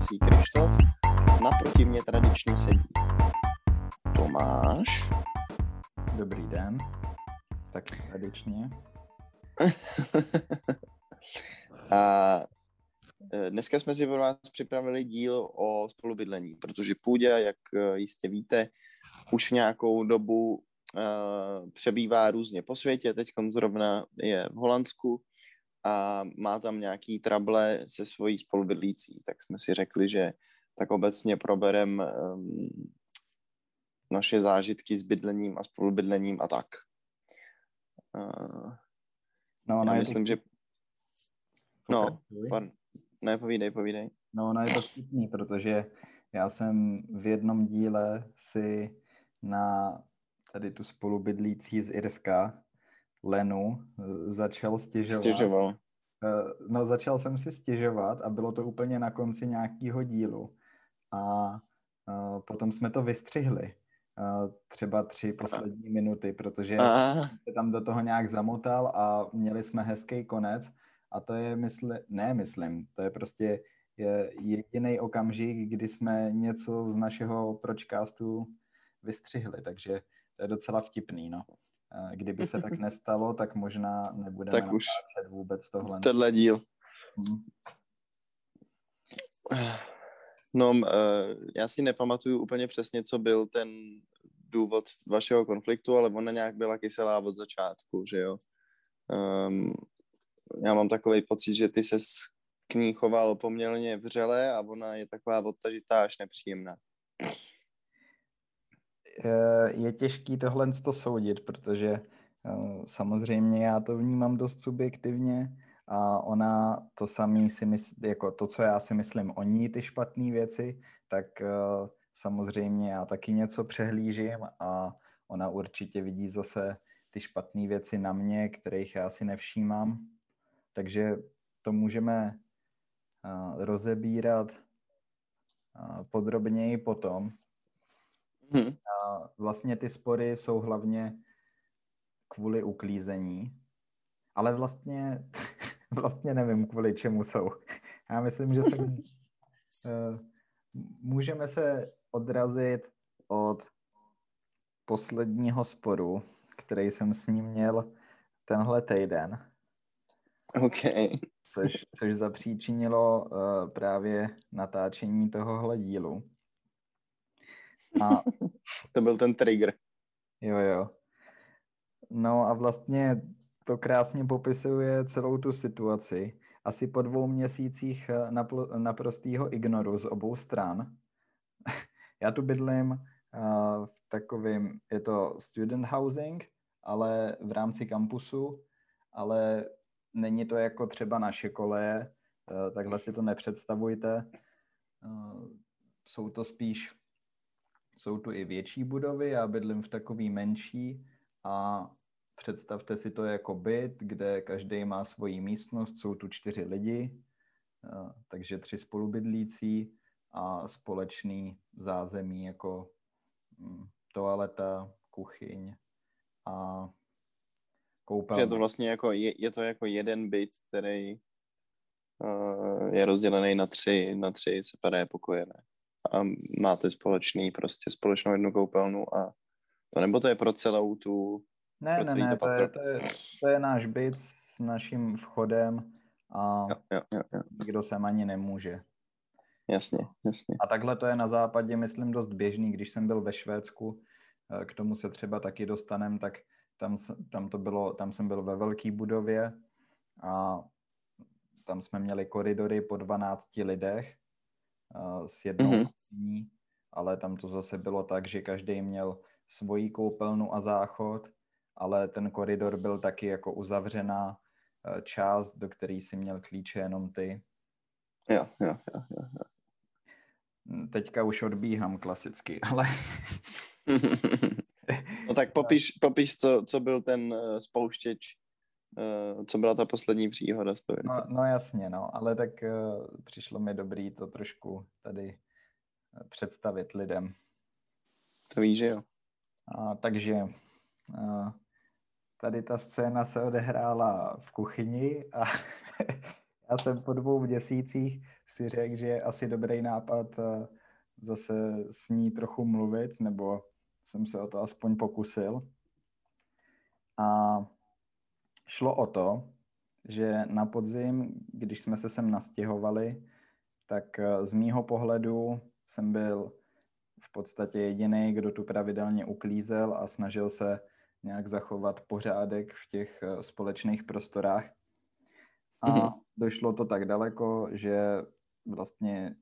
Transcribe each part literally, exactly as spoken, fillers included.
prací Krištof, naproti mě tradičně sedí Tomáš. Dobrý den. Tak tradičně. A dneska jsme si pro vás připravili díl o spolubydlení, protože půdě, jak jistě víte, už nějakou dobu uh, přebývá různě po světě, teď zrovna je v Holandsku a má tam nějaký trable se svojí spolubydlící. Tak jsme si řekli, že tak obecně proberem um, naše zážitky s bydlením a spolubydlením a tak. Uh, no, já myslím, že... No, pardon. Ne, povídej, povídej. No, no je to vtipný, protože já jsem v jednom díle si na tady tu spolubydlící z Irska, Lenu, začal stěžovat. Stěžoval. No, začal jsem si stěžovat a bylo to úplně na konci nějakého dílu. A potom jsme to vystřihli. Třeba tři poslední a. minuty, protože a. se tam do toho nějak zamotal a měli jsme hezký konec. A to je, myslím, ne myslím, to je prostě je jediný okamžik, kdy jsme něco z našeho pročcastu vystřihli, takže to je docela vtipný, no. Kdyby se tak nestalo, tak možná nebudeme natáčet vůbec tohle. Tenhle díl. Hmm. No, já si nepamatuju úplně přesně, co byl ten důvod vašeho konfliktu, ale ona nějak byla kyselá od začátku, že jo. Um, Já mám takový pocit, že ty ses k ní choval poměrně vřele a ona je taková odtažitá až nepříjemná. Je těžký tohle to soudit, protože samozřejmě já to vnímám dost subjektivně a ona to samý si myslí, jako to, co já si myslím o ní, ty špatné věci, tak samozřejmě já taky něco přehlížím a ona určitě vidí zase ty špatné věci na mě, kterých já si nevšímám. Takže to můžeme uh, rozebírat uh, podrobněji potom. Hmm. Uh, vlastně ty spory jsou hlavně kvůli uklízení, ale vlastně, vlastně nevím, kvůli čemu jsou. Já myslím, že se, uh, můžeme se odrazit od posledního sporu, který jsem s ním měl tenhle týden. Okay. Což, což zapříčinilo uh, právě natáčení tohohle dílu. A... to byl ten trigger. Jo, jo. No a vlastně to krásně popisuje celou tu situaci. Asi po dvou měsících napl- naprostýho ignoru z obou stran. Já tu bydlím uh, v takovým, je to student housing, ale v rámci kampusu, ale není to jako třeba naše koleje, takhle si to nepředstavujte. Jsou to spíš, jsou tu i větší budovy, já bydlím v takový menší a představte si to jako byt, kde každý má svoji místnost, jsou tu čtyři lidi, takže tři spolubydlící a společný zázemí jako toaleta, kuchyň a koupelna. Je to vlastně jako, je, je to jako jeden byt, který uh, je rozdělený na tři, na tři separé pokoje, ne? A máte společný, prostě společnou jednu koupelnu a to, nebo to je pro celou tu... Ne, pro celý ne, ne, to, to, je, to, je, to je náš byt s naším vchodem a jo, jo, jo, jo. Nikdo sem ani nemůže. Jasně, jasně. A takhle to je na západě, myslím, dost běžný. Když jsem byl ve Švédsku, k tomu se třeba taky dostanem, tak Tam, tam, to bylo, tam jsem byl ve velké budově a tam jsme měli koridory po dvanácti lidech uh, s jednou mm-hmm. ale tam to zase bylo tak, že každý měl svoji koupelnu a záchod, ale ten koridor byl taky jako uzavřená uh, část, do které si měl klíče jenom ty. Jo, jo, jo, jo. Teďka už odbíhám klasicky, ale... No tak popiš, popiš co, co byl ten spouštěč, co byla ta poslední příhoda s tou jednou. No, no jasně, no, ale tak přišlo mi dobrý to trošku tady představit lidem. To víš, že jo. A, takže a, tady ta scéna se odehrála v kuchyni a Já jsem po dvou měsících si řekl, že je asi dobrý nápad zase s ní trochu mluvit, nebo jsem se o to aspoň pokusil. A šlo o to, že na podzim, když jsme se sem nastěhovali, tak z mýho pohledu jsem byl v podstatě jediný, kdo tu pravidelně uklízel a snažil se nějak zachovat pořádek v těch společných prostorách. A došlo to tak daleko, že vlastně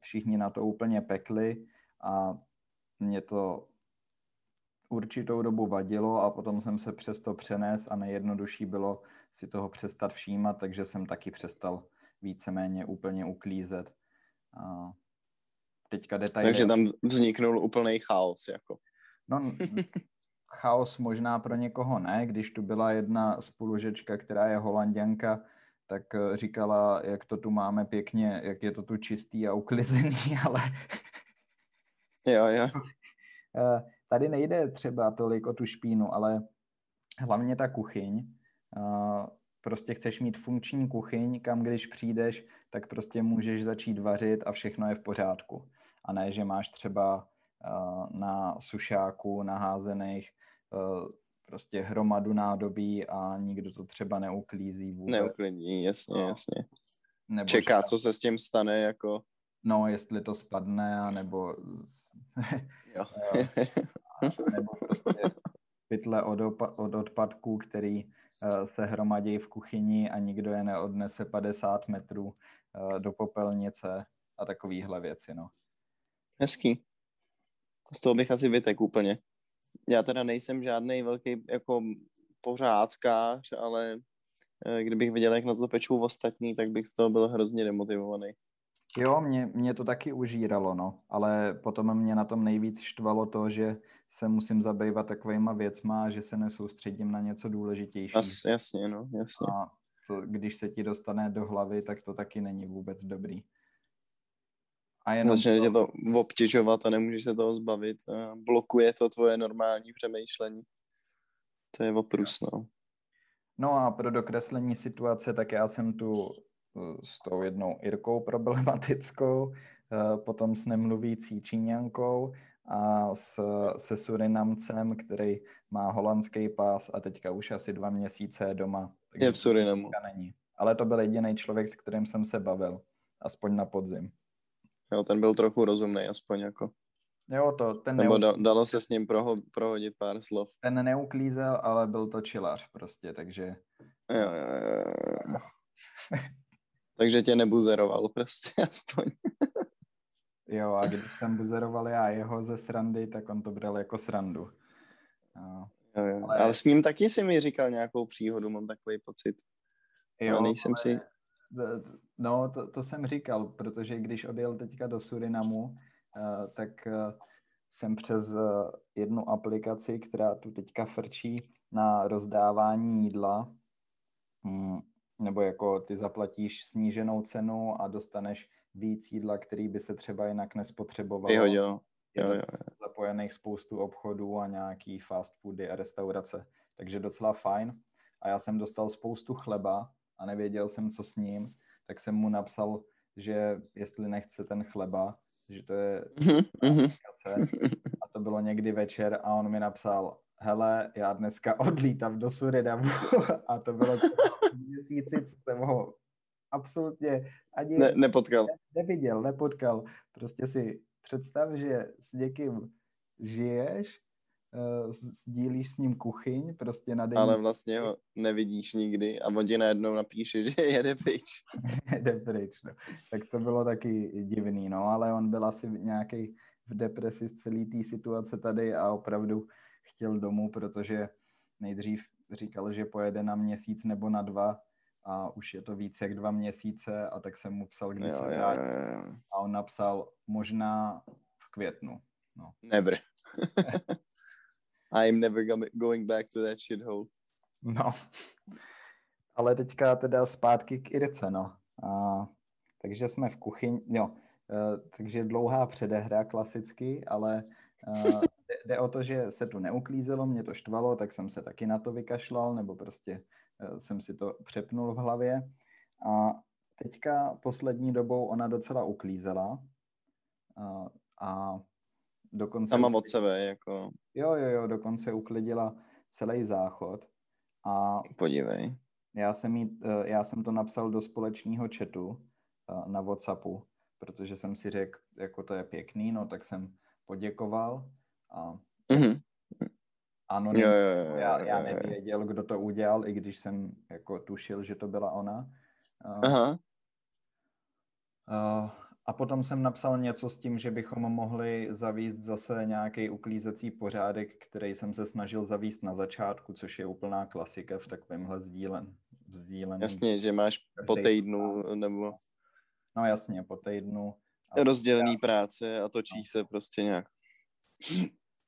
všichni na to úplně pekli a mě to určitou dobu vadilo a potom jsem se přesto přenes a nejjednodušší bylo si toho přestat všímat, takže jsem taky přestal víceméně úplně uklízet. A teďka detaily. Takže tam vzniknul úplný chaos. Jako. No, chaos možná pro někoho ne, když tu byla jedna spolužečka, která je Holanďanka, tak říkala, jak to tu máme pěkně, jak je to tu čistý a uklizený, ale jo, jo. Tady nejde třeba tolik o tu špínu, ale hlavně ta kuchyň. Prostě chceš mít funkční kuchyň, kam když přijdeš, tak prostě můžeš začít vařit a všechno je v pořádku. A ne, že máš třeba na sušáku naházených prostě hromadu nádobí a nikdo to třeba neuklízí vůbec. Neuklidí, jasně, no. jasně. Nebo čeká, že... co se s tím stane, jako... No, jestli to spadne, anebo... jo. Nebo prostě pytle od, opa- od odpadků, který uh, se hromadějí v kuchyni a nikdo je neodnese padesát metrů uh, do popelnice a takovýhle věci, no. Hezký. Z toho bych asi vytek úplně. Já teda nejsem žádnej velký jako pořádkář, ale kdybych viděl, jak na to pečou ostatní, tak bych z toho byl hrozně demotivovaný. Jo, mě, mě to taky užíralo, no. Ale potom mě na tom nejvíc štvalo to, že se musím zabývat takovejma věcma, že se nesoustředím na něco důležitější. As, jasně, no, jasně. A to, když se ti dostane do hlavy, tak to taky není vůbec dobrý. A začne to... tě to obtěžovat a nemůžeš se toho zbavit. Blokuje to tvoje normální přemýšlení. To je oprusno. No a pro dokreslení situace, tak já jsem tu s tou jednou Irkou problematickou, potom s nemluvící Číňankou a s, se Surinamcem, který má holandský pás a teďka už asi dva měsíce doma. Je v Surinamu. Není. Ale to byl jediný člověk, s kterým jsem se bavil. Aspoň na podzim. Jo, ten byl trochu rozumnej, aspoň jako. Jo, to, ten Nebo neuklízel. Dalo se s ním proho- prohodit pár slov. Ten neuklízel, ale byl to čilář prostě, takže... Jo, jo, jo. Takže tě nebuzeroval prostě, aspoň. Jo, a když jsem buzeroval já jeho ze srandy, tak on to bral jako srandu. No. Jo, jo. Ale... ale s ním taky si mi říkal nějakou příhodu, mám takový pocit. Jo, ale nejsem ale... si... No, to, to jsem říkal, protože když odjel teďka do Surinamu, tak jsem přes jednu aplikaci, která tu teďka frčí na rozdávání jídla, nebo jako ty zaplatíš sníženou cenu a dostaneš víc jídla, který by se třeba jinak nespotřebovalo. Jo, jo. Jo, jo. Zapojených spoustu obchodů a nějaký fast foody a restaurace. Takže docela fajn. A já jsem dostal spoustu chleba a nevěděl jsem, co s ním, tak jsem mu napsal, že jestli nechce ten chleba, že to je aplikace. A to bylo někdy večer a on mi napsal, hele, já dneska odlítám do Surinamu a to bylo měsíci, co jsem ho absolutně ani ne, nepotkal. Neviděl, nepotkal. Prostě si představ, že s někým žiješ, sdílíš s ním kuchyň, prostě na den. Ale vlastně ho nevidíš nikdy a on ti najednou napíše, že jede pryč. Jede pryč, no. Tak to bylo taky divný, no, ale on byl asi nějaký v depresi z celý té situace tady a opravdu chtěl domů, protože nejdřív říkal, že pojede na měsíc nebo na dva a už je to víc jak dva měsíce a tak jsem mu psal, kdy se vrátí a on napsal možná v květnu. No. Never. I'm never going back to that shithole. No, ale teďka teda zpátky k Irce, no. A, takže jsme v kuchyni, jo, e, takže dlouhá předehra klasicky, ale e, jde o to, že se tu neuklízelo, mě to štvalo, tak jsem se taky na to vykašlal, nebo prostě e, jsem si to přepnul v hlavě. A Teďka poslední dobou ona docela uklízela a, a dokonce... Sama od sebe, jako... Jo, jo, jo, dokonce uklidila celý záchod a... Podívej. Já jsem, jí, já jsem to napsal do společného chatu na WhatsAppu, protože jsem si řekl, jako to je pěkný, no tak jsem poděkoval a... Mm-hmm. Ano, jo, jo, jo, já, já nevěděl, kdo to udělal, i když jsem jako tušil, že to byla ona. Aha. Uh, a potom jsem napsal něco s tím, že bychom mohli zavést zase nějaký uklízecí pořádek, který jsem se snažil zavést na začátku, což je úplná klasika v takovémhle sdílen, sdílení. Jasně, že máš po týdnu nebo... No jasně, po týdnu. Rozdělený já... práce a točí no. se prostě nějak.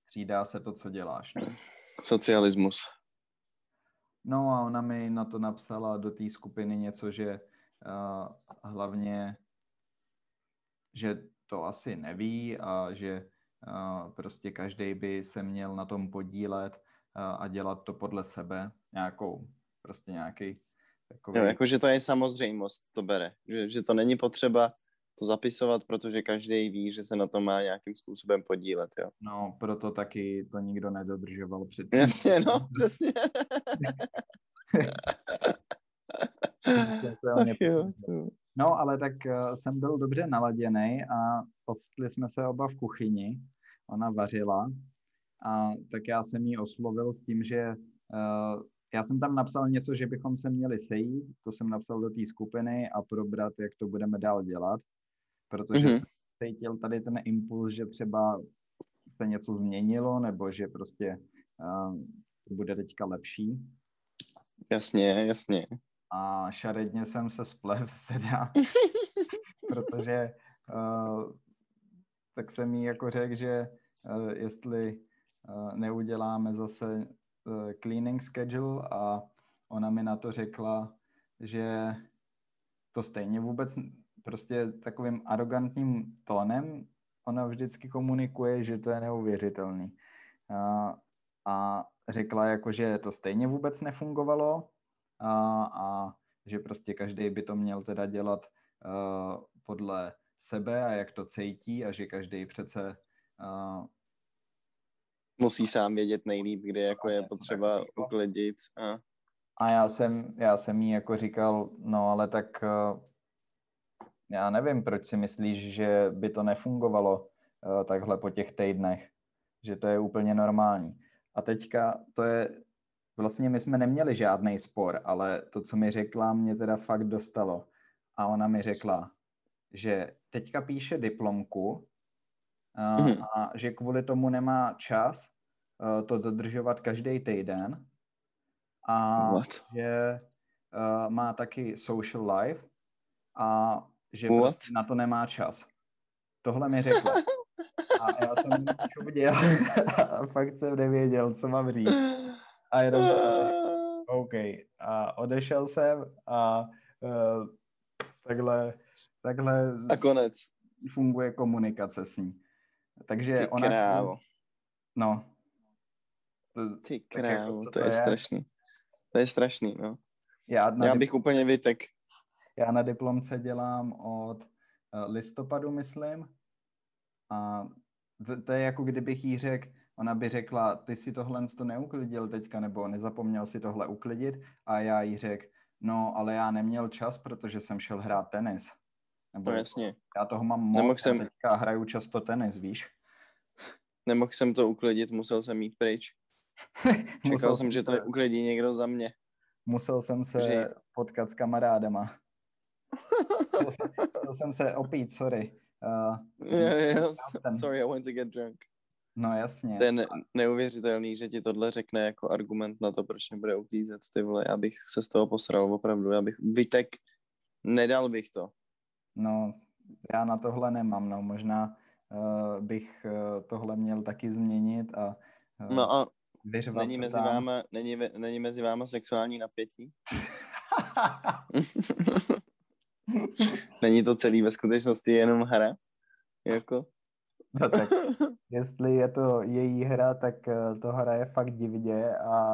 Střídá se to, co děláš. Ne? Socialismus. No a ona mi na to napsala do té skupiny něco, že uh, hlavně, že to asi neví a že uh, prostě každej by se měl na tom podílet uh, a dělat to podle sebe. Nějakou, prostě nějaký takový... Jo, jakože to je samozřejmost, to bere. Že, že to není potřeba to zapisovat, protože každý ví, že se na to má nějakým způsobem podílet, jo. No, proto taky to nikdo nedodržoval předtím. Jasně, no, přesně. No, ale tak uh, jsem byl dobře naladěný a odstli jsme se oba v kuchyni. Ona vařila a tak já jsem jí oslovil s tím, že uh, já jsem tam napsal něco, že bychom se měli sejít, to jsem napsal do té skupiny a probrat, jak to budeme dál dělat. Protože mm-hmm. jsem cítil tady ten impuls, že třeba se něco změnilo, nebo že prostě uh, to bude teďka lepší. Jasně, jasně. A šaredně jsem se splet teda, protože uh, tak jsem jí jako řekl, že uh, jestli uh, neuděláme zase uh, cleaning schedule a ona mi na to řekla, že to stejně vůbec... Prostě takovým arrogantním tónem ona vždycky komunikuje, že to je neuvěřitelný. A, a řekla jako, že to stejně vůbec nefungovalo a, a že prostě každý by to měl teda dělat uh, podle sebe a jak to cítí a že každý přece... Uh, musí sám vědět nejlíp, kde jako je potřeba uklidit. A, a já, jsem, já jsem jí jako říkal, no ale tak... Uh, Já nevím, proč si myslíš, že by to nefungovalo uh, takhle po těch týdnech, že to je úplně normální. A teďka to je, vlastně my jsme neměli žádný spor, ale to, co mi řekla, mě teda fakt dostalo. A ona mi řekla, že teďka píše diplomku uh, mm. a že kvůli tomu nemá čas uh, to dodržovat každý týden a What? že uh, má taky social life a že prostě na to nemá čas. Tohle mi řekla. A já jsem čuděl a fakt jsem nevěděl, co mám říct. A jenom OK. A odešel jsem a uh, takhle, takhle a konec. Funguje komunikace s ní. Takže Ty ona... Krávo. No. To, Ty krávo, jako, to, to je, je strašný. To je strašný, no. Já, já bych dip... úplně vytek. Já na diplomce dělám od listopadu, myslím. A to, to je jako kdybych jí řekl, ona by řekla, ty si tohle to neuklidil teďka, nebo nezapomněl si tohle uklidit. A já jí řekl, no, ale já neměl čas, protože jsem šel hrát tenis. Nebo no jasně. Já toho mám moc jsem... a teďka hraju často tenis, víš? Nemohl jsem to uklidit, musel jsem jít pryč. Čekal jsem, že to uklidí někdo za mě. Musel jsem se že... potkat s kamarádama. Musel jsem se opít, sorry. Uh, yeah, yeah, sorry, I want to get drunk. No jasně. To je ne- neuvěřitelný, že ti tohle řekne jako argument na to, proč nebude uklízet, ty vole. Já bych se z toho posral, opravdu. Já bych vytek, nedal bych to. No, já na tohle nemám, no. Možná uh, bych uh, tohle měl taky změnit a... Uh, no a... Není mezi, váma, není, není mezi váma sexuální napětí? Není to celý ve skutečnosti jenom hra? Jako? No tak, jestli je to její hra, tak to hraje fakt divně a...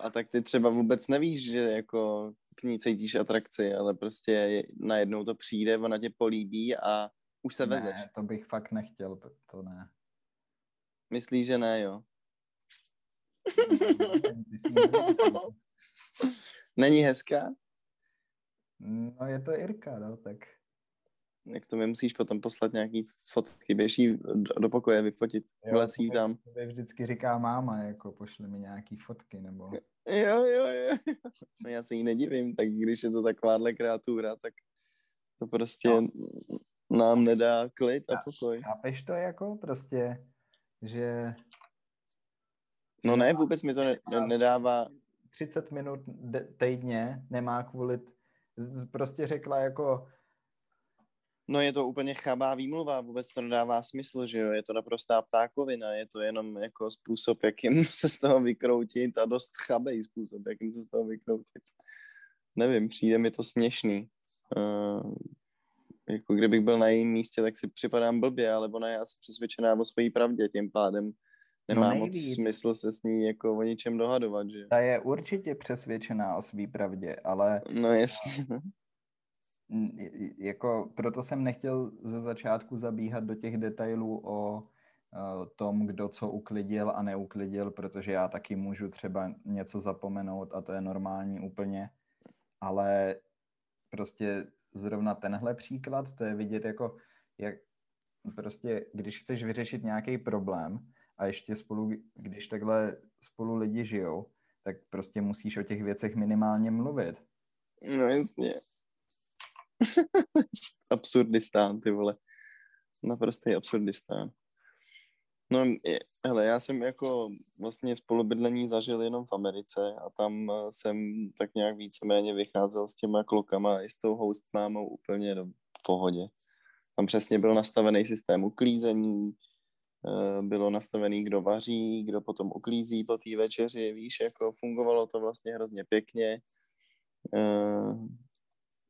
A tak ty třeba vůbec nevíš, že jako k ní cítíš atrakci, ale prostě najednou to přijde, ona tě políbí a už se vezeš. Ne, to bych fakt nechtěl, to ne. Myslíš, že ne, jo? Není hezká? No je to Irka, no, tak... Jak to mi musíš potom poslat nějaký fotky, běží do pokoje vyfotit, vlecí tam. To vždycky říká máma, jako pošli mi nějaký fotky, nebo... Jo, jo, jo, no, já se jí nedivím, tak když je to takováhle kreatura, tak to prostě no. nám nedá klid a pokoj. Chápeš to jako prostě, že... No ne, vůbec mi to ne- nedává... třicet minut de- týdně nemá kvůli... T- prostě řekla jako... No je to úplně chabá výmluva, vůbec to nedává smysl, že jo, je to naprostá ptákovina, je to jenom jako způsob, jakým se z toho vykroutit a dost chabej způsob, jakým se z toho vykroutit. Nevím, přijde mi to směšný. Uh, jako kdybych byl na jejím místě, tak si připadám blbě, ale ona je asi přesvědčená o svojí pravdě, tím pádem nemá no moc smysl se s ní jako o ničem dohadovat, že? Ta je určitě přesvědčená o svý pravdě, ale... No jasně, no. Jako, proto jsem nechtěl ze začátku zabíhat do těch detailů o, o tom, kdo co uklidil a neuklidil, protože já taky můžu třeba něco zapomenout a to je normální úplně, ale prostě zrovna tenhle příklad, to je vidět jako, jak prostě, když chceš vyřešit nějaký problém a ještě spolu, když takhle spolu lidi žijou, tak prostě musíš o těch věcech minimálně mluvit. No jasně. Absurdistán, ty vole. Naprostý absurdistán. No, je, hele, já jsem jako vlastně spolubydlení zažil jenom v Americe a tam jsem tak nějak víceméně vycházel s těma klukama i s tou hostmámou úplně do pohodě. Tam přesně byl nastavený systém uklízení, bylo nastavený, kdo vaří, kdo potom uklízí po té večeři, víš, jako fungovalo to vlastně hrozně pěkně.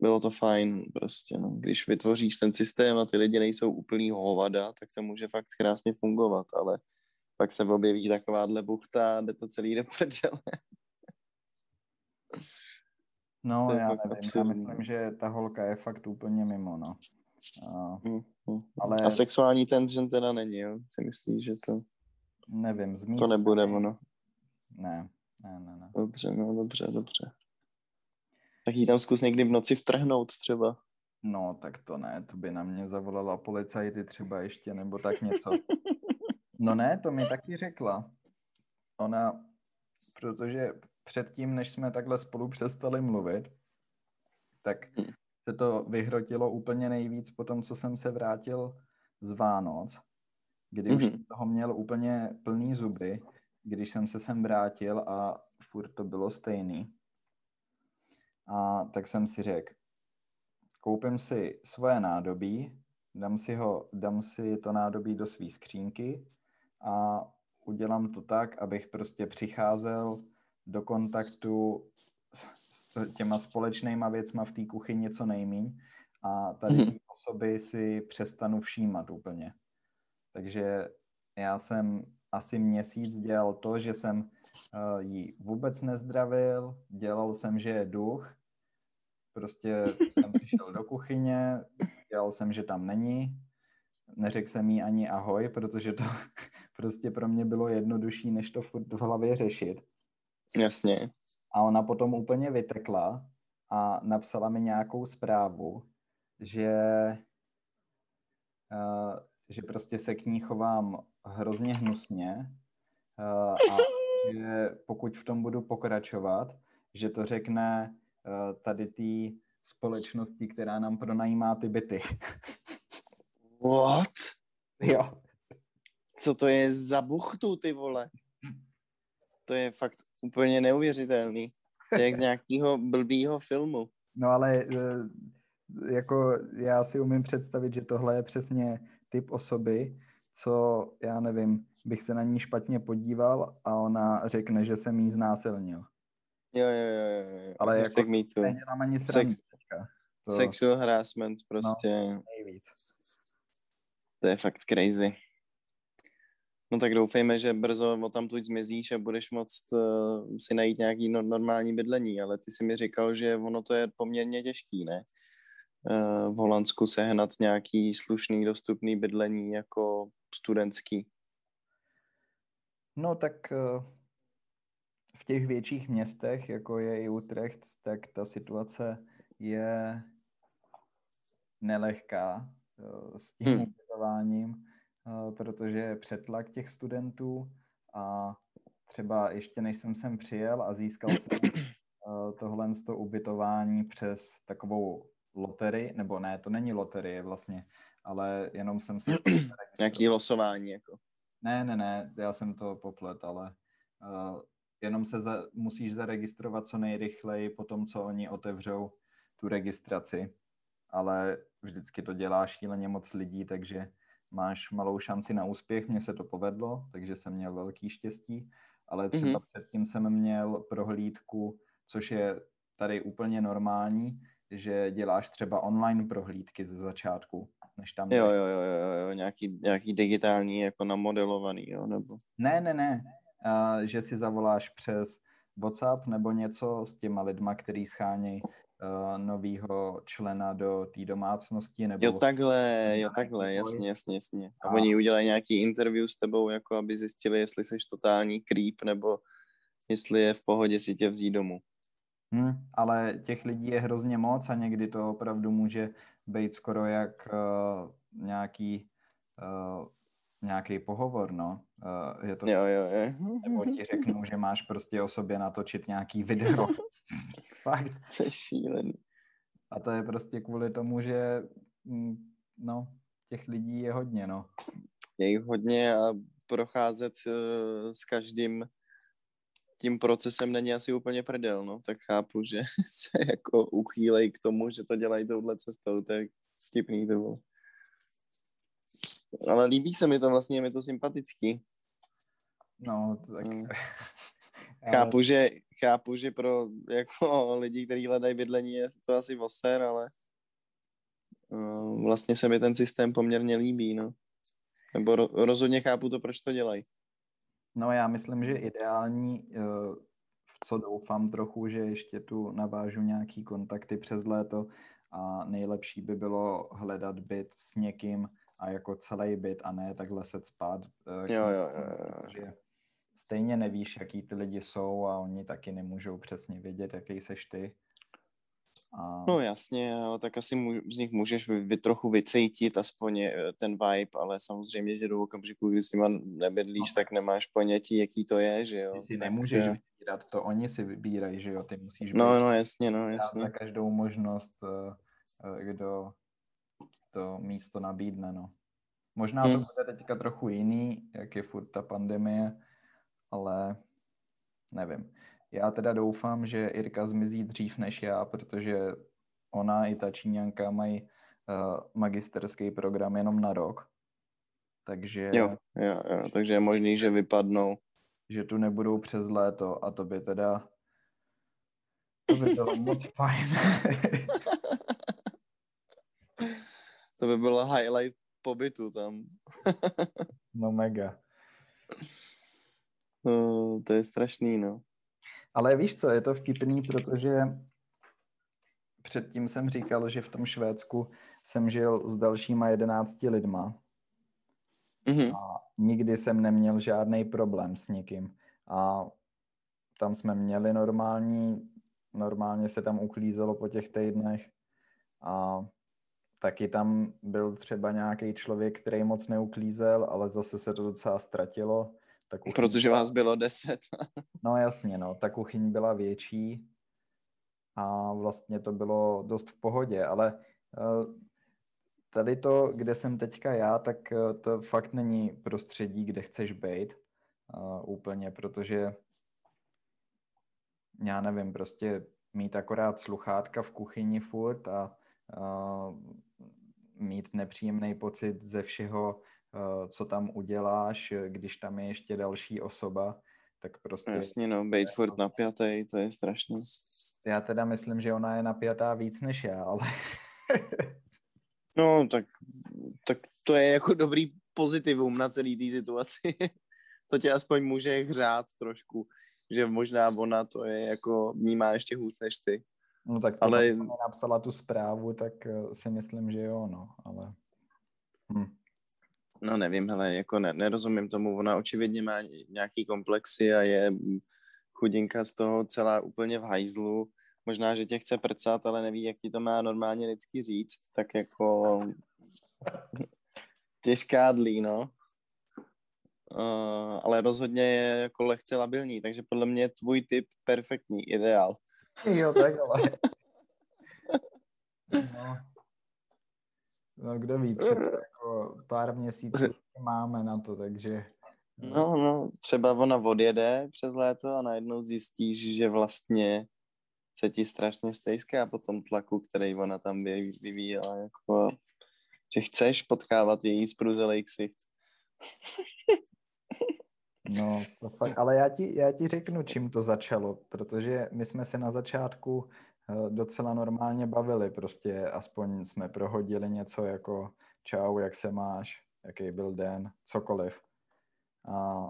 Bylo to fajn prostě, no. Když vytvoříš ten systém a ty lidi nejsou úplný hovada, tak to může fakt krásně fungovat, ale pak se objeví takováhle buchta, jde to celý do prdele. No já nevím, absurdní. Já myslím, že ta holka je fakt úplně mimo, no. A, mm, mm. Ale... a sexuální tension teda není, jo? Ty myslíš, že to... Nevím, z místa... To nebude ono. Ne, ne, ne, ne. Dobře, no, dobře, dobře. Tak jí tam zkus někdy v noci vtrhnout třeba. No, tak to ne, to by na mě zavolala policajty třeba ještě, nebo tak něco. No ne, to mi taky řekla. Ona, protože předtím, než jsme takhle spolu přestali mluvit, tak se to vyhrotilo úplně nejvíc po tom, co jsem se vrátil z Vánoc, kdy už mm-hmm. toho měl úplně plný zuby, když jsem se sem vrátil a furt to bylo stejný. A tak jsem si řekl, koupím si svoje nádobí, dám si, ho, dám si to nádobí do své skřínky a udělám to tak, abych prostě přicházel do kontaktu s těma společnýma věcma v té kuchyni co nejmíň a tady hmm. osoby si přestanu všímat úplně. Takže já jsem asi měsíc dělal to, že jsem jí vůbec nezdravil, dělal jsem, že je duch, prostě jsem přišel do kuchyně, dělal jsem, že tam není, neřekl jsem jí ani ahoj, protože to prostě pro mě bylo jednodušší, než to furt v hlavě řešit. Jasně. A ona potom úplně vytekla a napsala mi nějakou zprávu, že, že prostě se k ní chovám hrozně hnusně a že pokud v tom budu pokračovat, že to řekne tady té společnosti, která nám pronajímá ty byty. What? Jo. Co to je za buchtu, ty vole? To je fakt úplně neuvěřitelný. To je jak z nějakého blbýho filmu. No ale jako já si umím představit, že tohle je přesně typ osoby, co, já nevím, bych se na ní špatně podíval a ona řekne, že jsem jí znásilnil. Jo, jo, jo, jo. Ale prostě jako nedělám ani srandu. Sex, to... Sexual harassment prostě. No, nejvíc. To je fakt crazy. No tak doufejme, že brzo odtamtud zmizíš a budeš moct uh, si najít nějaký no, normální bydlení, ale ty jsi mi říkal, že ono to je poměrně těžký, ne? Uh, v Holandsku sehnat nějaký slušný, dostupný bydlení jako studentský. No tak uh, v těch větších městech, jako je i Utrecht, tak ta situace je nelehká uh, s tím hmm. ubytováním. Protože je přetlak těch studentů a třeba ještě než jsem sem přijel a získal jsem tohle z toho ubytování přes takovou loterii, nebo ne, to není loterie vlastně, ale jenom jsem se... Nějaký losování jako? Ne, ne, ne, já jsem to poplet, ale uh, jenom se za, musíš zaregistrovat co nejrychleji po tom, co oni otevřou tu registraci, ale vždycky to dělá šíleně moc lidí, takže máš malou šanci na úspěch, mně se to povedlo, takže jsem měl velký štěstí, ale třeba mm-hmm. předtím jsem měl prohlídku, což je tady úplně normální, že děláš třeba online prohlídky ze začátku, než tam... Jo, jo, jo, jo, jo nějaký, nějaký digitální, jako namodelovaný, jo, nebo... Ne, ne, ne, uh, že si zavoláš přes WhatsApp nebo něco s těma lidma, který schánějí novýho člena do té domácnosti, nebo... Jo takhle, jo takhle, jasně, jasně, jasně. A, a oni udělají nějaký interview s tebou, jako aby zjistili, jestli jsi totální creep, nebo jestli je v pohodě si tě vzít domů. Hmm, ale těch lidí je hrozně moc a někdy to opravdu může být skoro jak uh, nějaký uh, nějaký pohovor, no. Uh, je to... Jo, jo, jo. Nebo ti řeknou, že máš prostě o sobě natočit nějaký video. Fakt. To je šílený. A to je prostě kvůli tomu, že no, těch lidí je hodně, no. Je jich hodně a procházet uh, s každým tím procesem není asi úplně prdel, no. Tak chápu, že se jako uchýlej k tomu, že to dělají touhle cestou. To je vtipný, to bylo. Ale líbí se mi to vlastně, je mi to sympatický. No, tak... Hmm. Chápu, že, chápu, že pro jako lidi, kteří hledají bydlení, je to asi voser, ale uh, vlastně se mi ten systém poměrně líbí, no. Nebo ro, rozhodně chápu to, proč to dělají. No já myslím, že ideální, uh, v co doufám trochu, že ještě tu navážu nějaký kontakty přes léto a nejlepší by bylo hledat byt s někým a jako celý byt a ne takhle se spát. Uh, jo, jo, jo. Stejně nevíš, jaký ty lidi jsou a oni taky nemůžou přesně vědět, jaký seš ty. A... No jasně, ale tak asi můž, z nich můžeš vy, trochu vycejtit aspoň ten vibe, ale samozřejmě, že do okamžiku, když s nima nebydlíš, no. Tak nemáš ponětí, jaký to je, že jo. Ty si nemůžeš tak, vybírat, to oni si vybírají, že jo, ty musíš... No, být, no jasně, no jasně. Za každou možnost, kdo to místo nabídne, no. Možná hmm. to bude teďka trochu jiný, jak je furt ta pandemie, ale nevím. Já teda doufám, že Irka zmizí dřív než já, protože ona i ta Číňanka mají uh, magisterský program jenom na rok. Takže... Jo, jo, jo, takže je možný, že vypadnou. Že tu nebudou přes léto a to by teda... To by bylo moc fajn. To by bylo highlight pobytu tam. No mega. No, to je strašný, no. Ale víš co, je to vtipný, protože předtím jsem říkal, že v tom Švédsku jsem žil s dalšíma jedenácti lidma. Mm-hmm. A nikdy jsem neměl žádný problém s nikým. A tam jsme měli normální, normálně se tam uklízelo po těch týdnech. A taky tam byl třeba nějaký člověk, který moc neuklízel, ale zase se to docela ztratilo. Kuchyň... Protože vás bylo deset. No jasně, no. Ta kuchyň byla větší a vlastně to bylo dost v pohodě, ale tady to, kde jsem teďka já, tak to fakt není prostředí, kde chceš bejt úplně, protože já nevím, prostě mít akorát sluchátka v kuchyni furt a mít nepříjemný pocit ze všeho, co tam uděláš, když tam je ještě další osoba, tak prostě... Jasně, no, bejt furt napjatej, to je strašný. Já teda myslím, že ona je napjatá víc než já, ale... No, tak, tak to je jako dobrý pozitivum na celý té situaci. To tě aspoň může hřát trošku, že možná ona to je jako vnímá ještě hůř než ty. No tak ale když napsala tu zprávu, tak si myslím, že jo, no, ale... Hm. No nevím, ale jako ne, nerozumím tomu, ona očividně má nějaký komplexy a je chudinka z toho celá úplně v hajzlu. Možná, že tě chce prcat, ale neví, jak ti to má normálně lidsky říct, tak jako těžká dlí, no. Uh, ale rozhodně je jako lehce labilní, takže podle mě je tvůj typ perfektní, ideál. Jo, tak ale... No. No, kdo ví, třeba jako pár měsíců máme na to, takže... No, no, třeba ona odjede přes léto a najednou zjistíš, že vlastně se ti strašně stejská po tom tlaku, který ona tam vyvíjela, jako... Že chceš potkávat její spruzelej ksicht. No, to fakt, ale já ti, já ti řeknu, čím to začalo, protože my jsme se na začátku docela normálně bavili, prostě aspoň jsme prohodili něco jako čau, jak se máš, jaký byl den, cokoliv. A,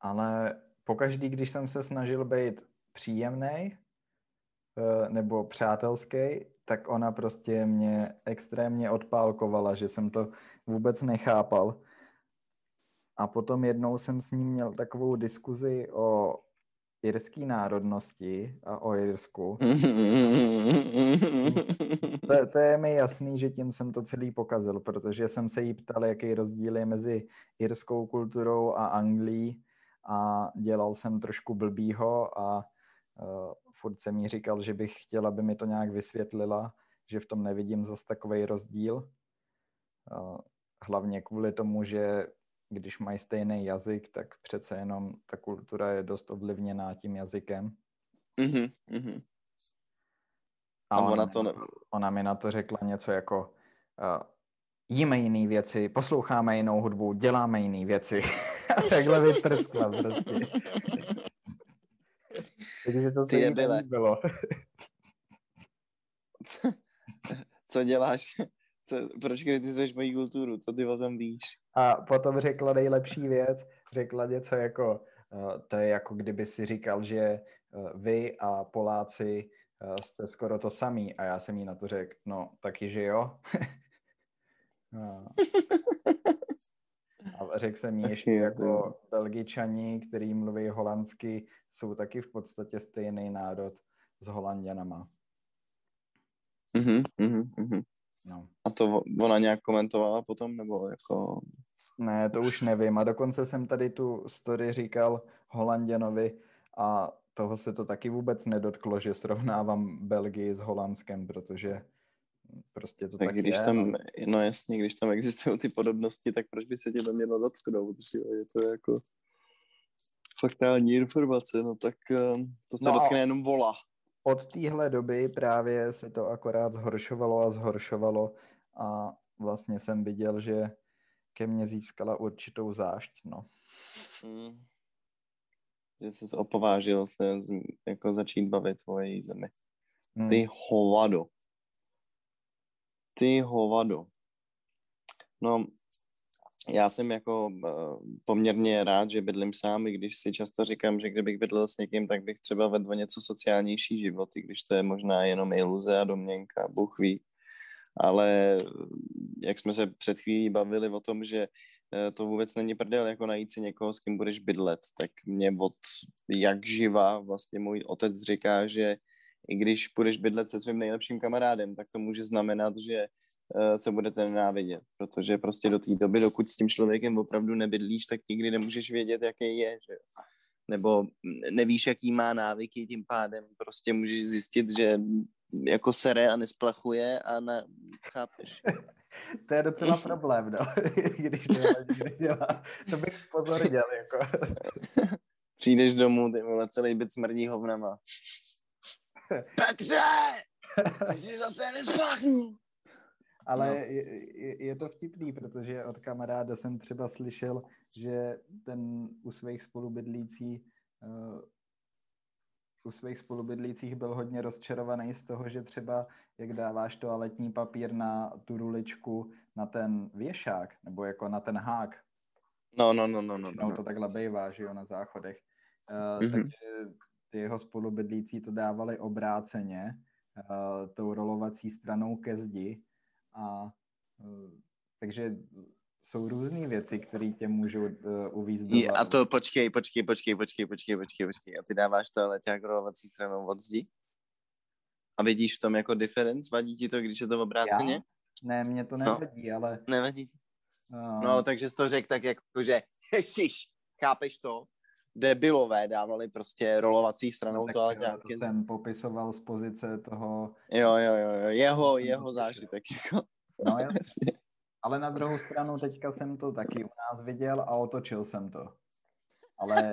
ale pokaždý, když jsem se snažil být příjemnej nebo přátelský, tak ona prostě mě extrémně odpálkovala, že jsem to vůbec nechápal. A potom jednou jsem s ním měl takovou diskuzi o irské národnosti a o Irsku. To, to je mi jasný, že tím jsem to celý pokazil, protože jsem se jí ptal, jaký rozdíl je mezi irskou kulturou a Anglií a dělal jsem trošku blbýho a uh, furt jsem jí říkal, že bych chtěl, aby mi to nějak vysvětlila, že v tom nevidím zas takovej rozdíl. Uh, hlavně kvůli tomu, že když mají stejný jazyk, tak přece jenom ta kultura je dost ovlivněná tím jazykem. Mm-hmm, mm-hmm. A, a ona, ona, to ne... ona mi na to řekla něco jako uh, jíme jiný věci, posloucháme jinou hudbu, děláme jiný věci. A takhle vyprskla prostě. Takže to se mi bylo. co, co děláš? Co, proč kritizuješ moji kulturu? Co ty o tom víš? A potom řekla nejlepší věc, řekla něco jako, to je jako kdyby si říkal, že vy a Poláci jste skoro to samý. A já jsem jí na to řekl, no taky, že jo. A řekl jsem jí, že jako Belgičani, který mluví holandsky, jsou taky v podstatě stejný národ s Holanděnama. Mhm, mhm, mhm. No. A to ona nějak komentovala potom, nebo jako... Ne, to už nevím. A dokonce jsem tady tu story říkal Holanděnovi a toho se to taky vůbec nedotklo, že srovnávám Belgii s Holandskem, protože prostě to tak, tak když je. Tam, no jasně, když tam existují ty podobnosti, tak proč by se tě to mělo dotknout? Je to jako faktální informace, no tak to se no dotkne a... jenom vola. Od téhle doby právě se to akorát zhoršovalo a zhoršovalo a vlastně jsem viděl, že ke mně získala určitou zášť, no. Mm. Že jsi opovážil se jako začít bavit o její zemi. Mm. Ty hovado. Ty hovado. No, já jsem jako poměrně rád, že bydlím sám, i když si často říkám, že kdybych bydlel s někým, tak bych třeba vedl něco sociálnější život, i když to je možná jenom iluze a domněnka, Bůh ví. Ale jak jsme se před chvílí bavili o tom, že to vůbec není prdel, jako najít si někoho, s kým budeš bydlet, tak mě od jak živa vlastně můj otec říká, že i když budeš bydlet se svým nejlepším kamarádem, tak to může znamenat, že se budete nenávidět, protože prostě do té doby, dokud s tím člověkem opravdu nebydlíš, tak nikdy nemůžeš vědět, jaký je, že nebo nevíš, jaký má návyky, tím pádem prostě můžeš zjistit, že jako sere a nesplachuje a na... chápeš. To je docela problém, no. Když dělá, když dělá, to bych spozorněl, jako. Přijdeš domů, ty vole, celý byt smrdí hovnama. Petře! Ty jsi zase nespláchnul! Ale no. je, je to vtipný, protože od kamaráda jsem třeba slyšel, že ten u svých spolubydlící, uh, u svých spolubydlících byl hodně rozčarovaný z toho, že třeba jak dáváš toaletní papír na tu ruličku na ten věšák, nebo jako na ten hák. No, no, no, no, no. no, no. To takhle bývá, že jo, na záchodech. Uh, mm-hmm. Takže ty jeho spolubydlící to dávali obráceně, uh, tou rolovací stranou ke zdi. A, uh, takže jsou různý věci, které tě můžou uh, uvízdovat. A to počkej, počkej, počkej, počkej, počkej, počkej, počkej. A ty dáváš to leták rolovací stranou od zdi? A vidíš v tom jako difference? Vadí ti to, když je to obráceně? Já? Ne, mě to nevadí, no. ale... Nevadí ti? No. no, takže jsi to řekl tak jako, že ježiš, chápeš to? Debilové dávali prostě rolovací stranou no, to, ale nějaký... To jsem popisoval z pozice toho... Jo, jo, jo, jo. jeho, jeho zážitek. Jako. No jasně. Ale na druhou stranu teďka jsem to taky u nás viděl a otočil jsem to. Ale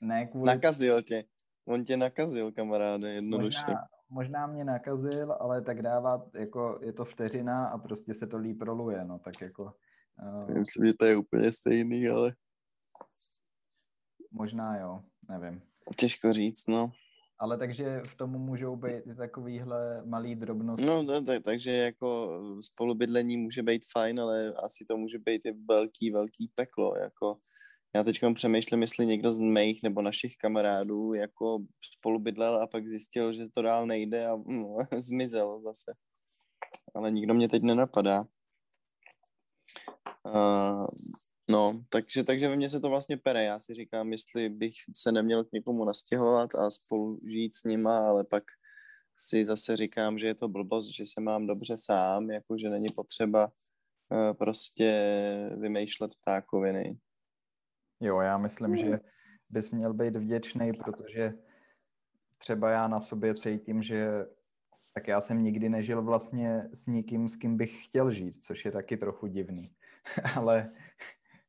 ne kvůli... Nakazil tě. On tě nakazil, kamaráde, jednoduše. Možná, možná mě nakazil, ale tak dává, jako je to vteřina a prostě se to líp roluje, no tak jako... Uh... Myslím, že to je úplně stejný, ale... Možná jo, nevím. Těžko říct, no. Ale takže v tomu můžou být takovýhle malý drobnosti. No, no tak, takže jako spolubydlení může být fajn, ale asi to může být i velký, velký peklo, jako... Já teďka přemýšlím, jestli někdo z mých nebo našich kamarádů jako spolu bydlel a pak zjistil, že to dál nejde a no, zmizel zase. Ale nikdo mě teď nenapadá. Uh, no, takže, takže ve mně se to vlastně pere. Já si říkám, jestli bych se neměl k někomu nastěhovat a spolu žít s nima, ale pak si zase říkám, že je to blbost, že se mám dobře sám, jako že není potřeba uh, prostě vymýšlet ptákoviny. Jo, já myslím, že bys měl být vděčný, protože třeba já na sobě cítím, že tak já jsem nikdy nežil vlastně s nikým, s kým bych chtěl žít, což je taky trochu divný, ale...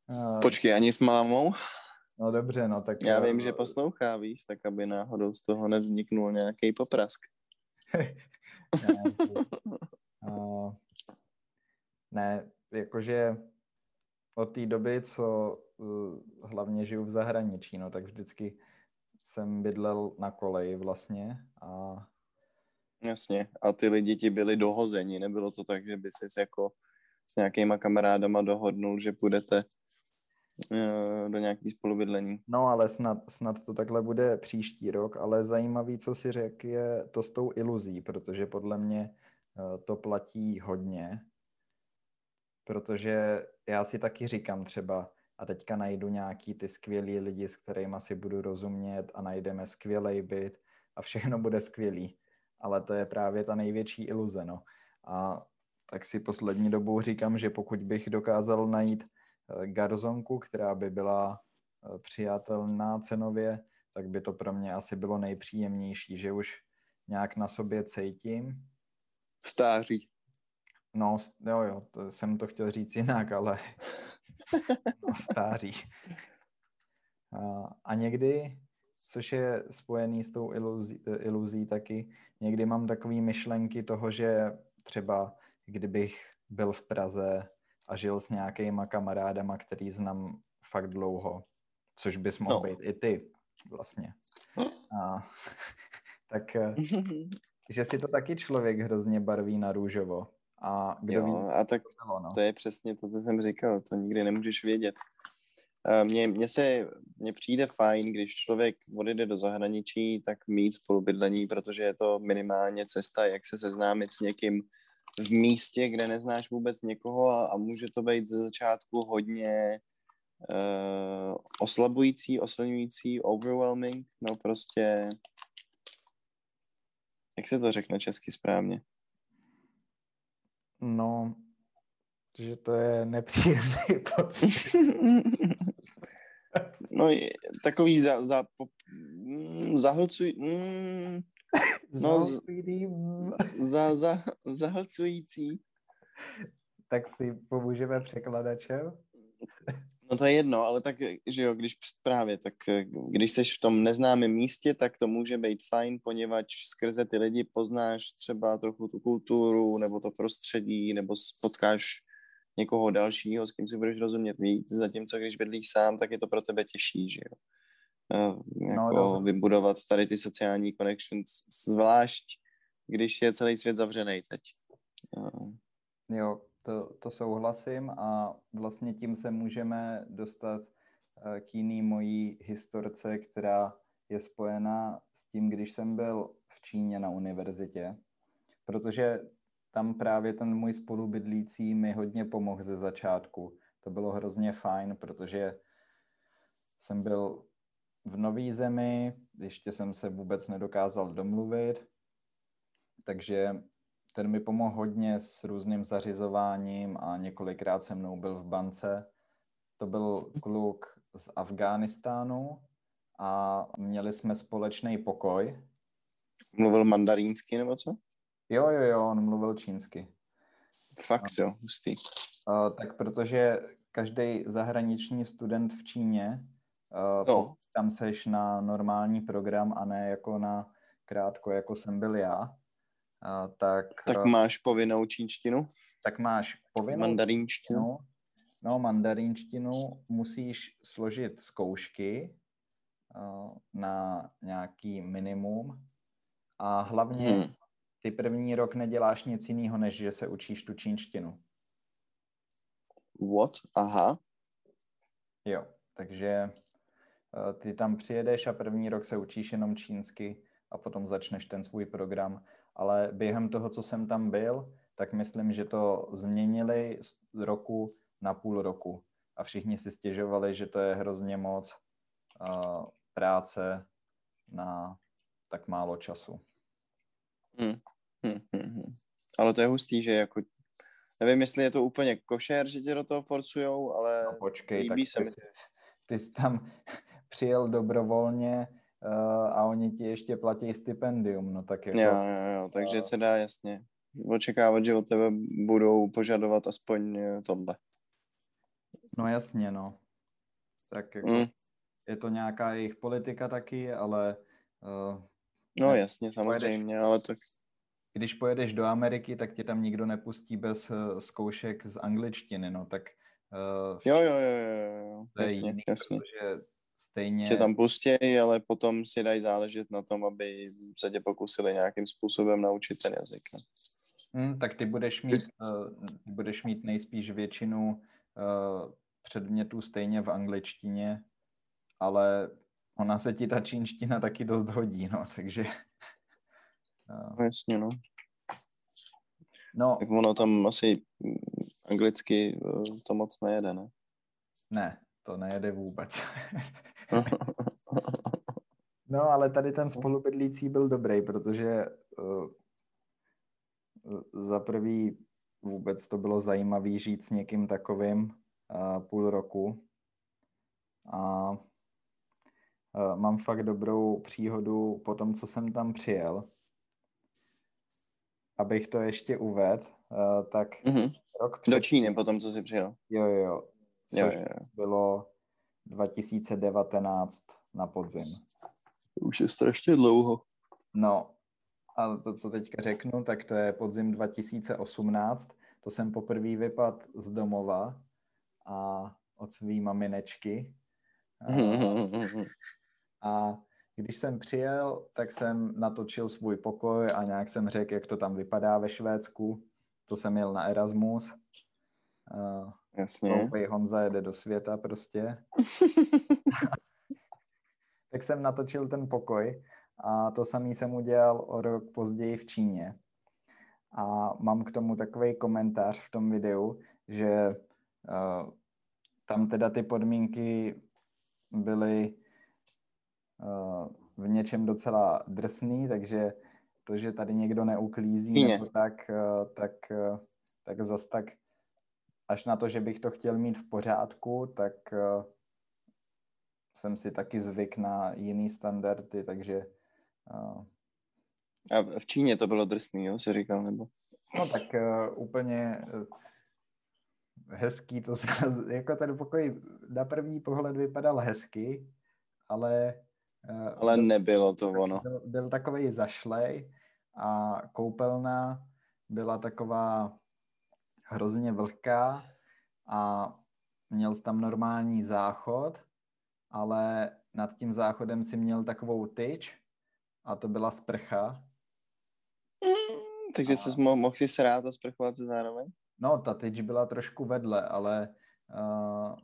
Uh... Počkej, ani s mámou? No dobře, no tak... Já vím, že poslouchá, víš, tak aby náhodou z toho nevzniknul nějaký poprask. ne, uh... ne, jakože od té doby, co... hlavně žiju v zahraničí, no tak vždycky jsem bydlel na koleji vlastně a... Jasně, a ty lidi ti byli dohozeni, nebylo to tak, že by jsi jako s nějakýma kamarádama dohodnul, že půjdete do nějaký spolubydlení. No ale snad, snad to takhle bude příští rok, ale zajímavý, co si řekl, je to s tou iluzí, protože podle mě to platí hodně, protože já si taky říkám třeba, a teďka najdu nějaký ty skvělý lidi, s kterými si budu rozumět a najdeme skvělej byt a všechno bude skvělý. Ale to je právě ta největší iluze, no. A tak si poslední dobou říkám, že pokud bych dokázal najít garzonku, která by byla přijatelná cenově, tak by to pro mě asi bylo nejpříjemnější, že už nějak na sobě cítím. V stáří. No, jo, jo, to jsem to chtěl říct jinak, ale... No, stáří. A, a někdy, což je spojený s tou iluzí, iluzí taky, někdy mám takový myšlenky toho, že třeba kdybych byl v Praze a žil s nějakýma kamarádama, který znám fakt dlouho, což bys mohl no. být i ty vlastně. A, tak, že si to taky člověk hrozně barví na růžovo. A, kdo jo, ví, a tak to, bylo, no. To je přesně to, co jsem říkal, to nikdy nemůžeš vědět. Mně, mně, se, mně přijde fajn, když člověk odjede do zahraničí, tak mít spolubydlení, protože je to minimálně cesta, jak se seznámit s někým v místě, kde neznáš vůbec někoho a, a může to být ze začátku hodně uh, oslabující, oslňující, overwhelming, no prostě, jak se to řekne česky správně? No, že to je nepříjemný pocit. No, je takový za, za, po, zahlcuj, mm, no, za, za, zahlcující. Tak si pomůžeme překladačem? No to je jedno, ale tak, že jo, když právě, tak když seš v tom neznámém místě, tak to může být fajn, poněvadž skrze ty lidi poznáš třeba trochu tu kulturu, nebo to prostředí, nebo spotkáš někoho dalšího, s kým si budeš rozumět víc, zatímco když bydlíš sám, tak je to pro tebe těžší, že jo. Jako no, vybudovat tady ty sociální connections, zvlášť, když je celý svět zavřený teď. Jo, To, to souhlasím a vlastně tím se můžeme dostat k jiný mojí historce, která je spojená s tím, když jsem byl v Číně na univerzitě, protože tam právě ten můj spolubydlící mi hodně pomohl ze začátku. To bylo hrozně fajn, protože jsem byl v nový zemi, ještě jsem se vůbec nedokázal domluvit, takže ten mi pomohl hodně s různým zařizováním a několikrát se mnou byl v bance. To byl kluk z Afghánistánu a měli jsme společný pokoj. Mluvil mandarínsky nebo co? Jo, jo, jo, on mluvil čínsky. Fakt jo, hustý. A, tak protože každý zahraniční student v Číně, a, no. tam seš na normální program a ne jako na krátko, jako jsem byl já. A, tak, tak máš povinnou čínštinu? Tak máš povinnou mandarínštinu. Čínštinu. No, mandarínštinu musíš složit zkoušky a, na nějaký minimum a hlavně hmm. ty první rok neděláš nic jiného, než že se učíš tu čínštinu. What? Aha. Jo, takže uh, ty tam přijedeš a první rok se učíš jenom čínsky a potom začneš ten svůj program. Ale během toho, co jsem tam byl, tak myslím, že to změnili z roku na půl roku. A všichni si stěžovali, že to je hrozně moc uh, práce na tak málo času. Hmm. Hmm, hmm, hmm. Ale to je hustý, že jako nevím, jestli je to úplně košer, že tě do toho forcujou, ale no počkej, líbí se mi. Ty, ty jsi tam přijel dobrovolně uh, a oni ti ještě platí stipendium, no tak jako. Jo, jo, jo, takže uh, se dá jasně očekávat, že od tebe budou požadovat aspoň tohle. No jasně, no. Tak jako mm. je to nějaká jejich politika taky, ale uh, no jasně, samozřejmě, ale tak když pojedeš do Ameriky, tak tě tam nikdo nepustí bez zkoušek z angličtiny, no tak uh, jo, jo, jo, jo, jasně, jiný, jasně. Protože stejně tě tam pustějí, ale potom si dají záležet na tom, aby se tě pokusili nějakým způsobem naučit ten jazyk. Ne? Hmm, tak ty budeš mít, uh, ty budeš mít nejspíš většinu uh, předmětů stejně v angličtině, ale ona se ti ta čínština taky dost hodí, no, takže... No, jasně, no. no. Tak ono tam asi anglicky to moc nejede, ne? Ne, to nejede vůbec. No, ale tady ten spolubydlící byl dobrý, protože uh, za prvý vůbec to bylo zajímavý žít s někým takovým uh, půl roku. A uh, mám fakt dobrou příhodu po tom, co jsem tam přijel. Abych to ještě uvedl, uh, tak... Mm-hmm. Rok před... Do Číny potom, co jsi přijel. Jo, jo, což jo, jo. Bylo dva tisíce devatenáct na podzim. Už je strašně dlouho. No, a to, co teďka řeknu, tak to je podzim dva tisíce osmnáct. To jsem poprvé vypadl z domova a od svý maminečky. Mm-hmm. A... Když jsem přijel, tak jsem natočil svůj pokoj a nějak jsem řekl, jak to tam vypadá ve Švédsku. To jsem jel na Erasmus. Jasně. Koupej Honza jede do světa prostě. Tak jsem natočil ten pokoj a to samý jsem udělal o rok později v Číně. A mám k tomu takovej komentář v tom videu, že uh, tam teda ty podmínky byly v něčem docela drsný, takže to, že tady někdo neuklízí nebo tak, tak, tak zas tak, až na to, že bych to chtěl mít v pořádku, tak jsem si taky zvyk na jiný standardy, takže... A v Číně to bylo drsný, jo, jsi říkal, nebo? No tak úplně hezký, to jako ten pokoj na první pohled vypadal hezky, ale... Ale nebylo to ono. Byl, byl takovej zašlej a koupelna byla taková hrozně vlhká a měl tam normální záchod, ale nad tím záchodem si měl takovou tyč a to byla sprcha. Mm, takže a... jsi mohl si srát a sprchovat se zároveň? No, ta teď byla trošku vedle, ale uh,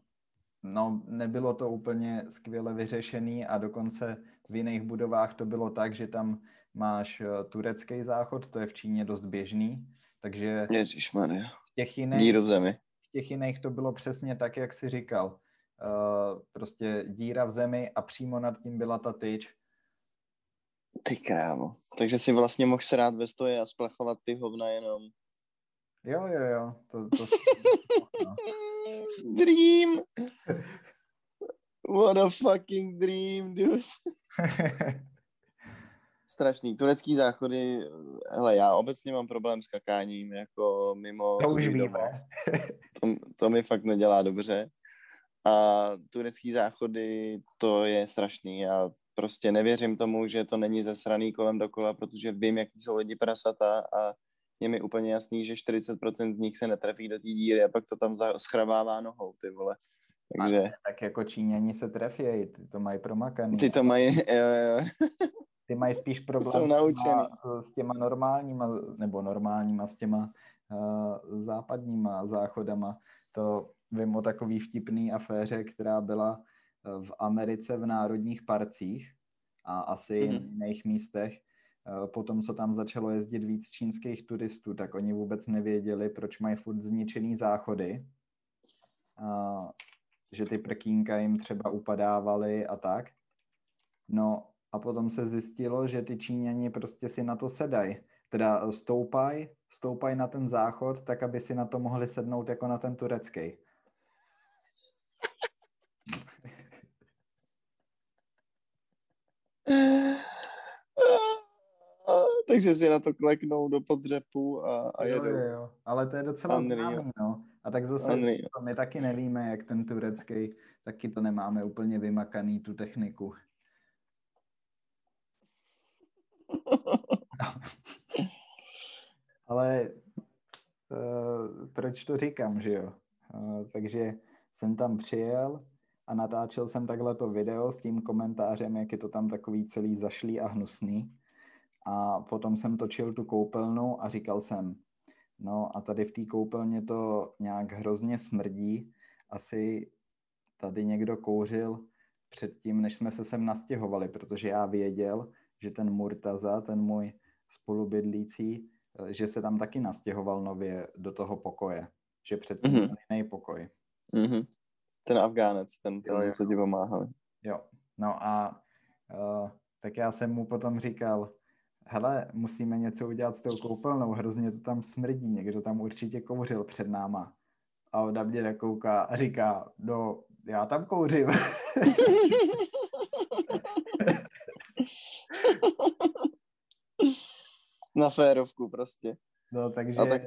no, nebylo to úplně skvěle vyřešený a dokonce v jiných budovách to bylo tak, že tam máš turecký záchod, to je v Číně dost běžný, takže Ježišmarja. v těch jiných, v těch jiných to bylo přesně tak, jak jsi říkal. Uh, prostě díra v zemi a přímo nad tím byla ta tyč. Ty krávo. Takže si vlastně mohl srát ve stoje a splachovat ty hovna jenom. Jo, jo, jo. To, to... No. Dream! What a fucking dream, dude. Strašný. Turecký záchody, hele, já obecně mám problém s kakáním, jako mimo... To už víme. to, to mi fakt nedělá dobře. A turecký záchody, to je strašný. Já prostě nevěřím tomu, že to není zesraný kolem dokola, protože vím, jaký jsou lidi prasata a je mi úplně jasný, že čtyřicet procent z nich se netrefí do té díry a pak to tam schrabává nohou, ty vole. Takže... A tak jako Číňani se trefějí, ty to mají promakaný. Ty to mají, jo, jo. Ty mají spíš problém s těma, s těma normálníma, nebo normálníma, s těma uh, západníma záchodama. To vím o takový vtipný aféře, která byla v Americe v národních parcích a asi mm-hmm. v jiných místech. Potom, co tam začalo jezdit víc čínských turistů, tak oni vůbec nevěděli, proč mají furt zničený záchody. A, že ty prkínka jim třeba upadávaly a tak. No a potom se zjistilo, že ty Číňani prostě si na to sedají. Teda stoupají, stoupají na ten záchod, tak aby si na to mohli sednout jako na ten turecký. Takže si na to kleknou do podřepu a, a jedou. Jo, jo. Ale to je docela známý, no. A tak zase Unreal. My taky nevíme, jak ten turecký, taky to nemáme úplně vymakaný, tu techniku. Ale uh, proč to říkám, že jo? Uh, takže jsem tam přijel a natáčel jsem takhle to video s tím komentářem, jak je to tam takový celý zašlý a hnusný. A potom jsem točil tu koupelnu a říkal jsem, no a tady v té koupelně to nějak hrozně smrdí. Asi tady někdo kouřil předtím, než jsme se sem nastěhovali, protože já věděl, že ten Murtaza, ten můj spolubydlící, že se tam taky nastěhoval nově do toho pokoje. Že předtím mm-hmm. byl jiný pokoj. Mm-hmm. Ten Afgánec, ten, ten jo, co ti pomáhal. Jo, no a uh, tak já jsem mu potom říkal, hele, musíme něco udělat s tou koupelnou, hrozně to tam smrdí, někdo tam určitě kouřil před náma. A ona mě nakouká a říká, no, já tam kouřím. Na férovku prostě. No, takže... A tak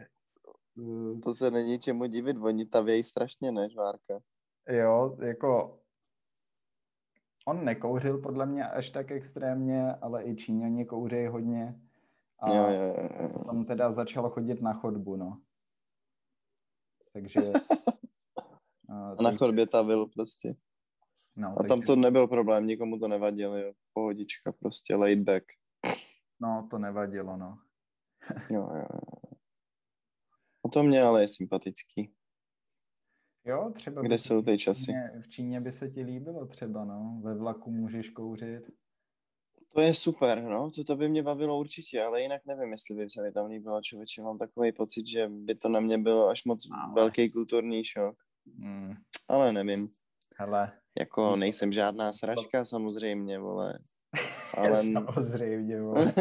to se není čemu divit, oni tavějí strašně, ne, Žvárka? Jo, jako... On nekouřil podle mě až tak extrémně, ale i Číňani kouří hodně. A jo, jo, jo. Potom teda začalo chodit na chodbu, no. Takže... a na chodbě tavil prostě. No, a takže... tam to nebyl problém, nikomu to nevadilo, jo. Pohodička prostě, laid back. No, to nevadilo, no. Jo, jo. O to mě ale je sympatický. Jo, třeba kde jsou ty časy? V Číně by se ti líbilo třeba, no. Ve vlaku můžeš kouřit. To je super, no. To, to by mě bavilo určitě, ale jinak nevím, jestli by se mi tam líbilo, člověče. Mám takový pocit, že by to na mě bylo až moc ale. velký kulturní šok. Hmm. Ale nevím. Hele. Jako nejsem žádná sračka, samozřejmě, vole. Ale... samozřejmě, vole.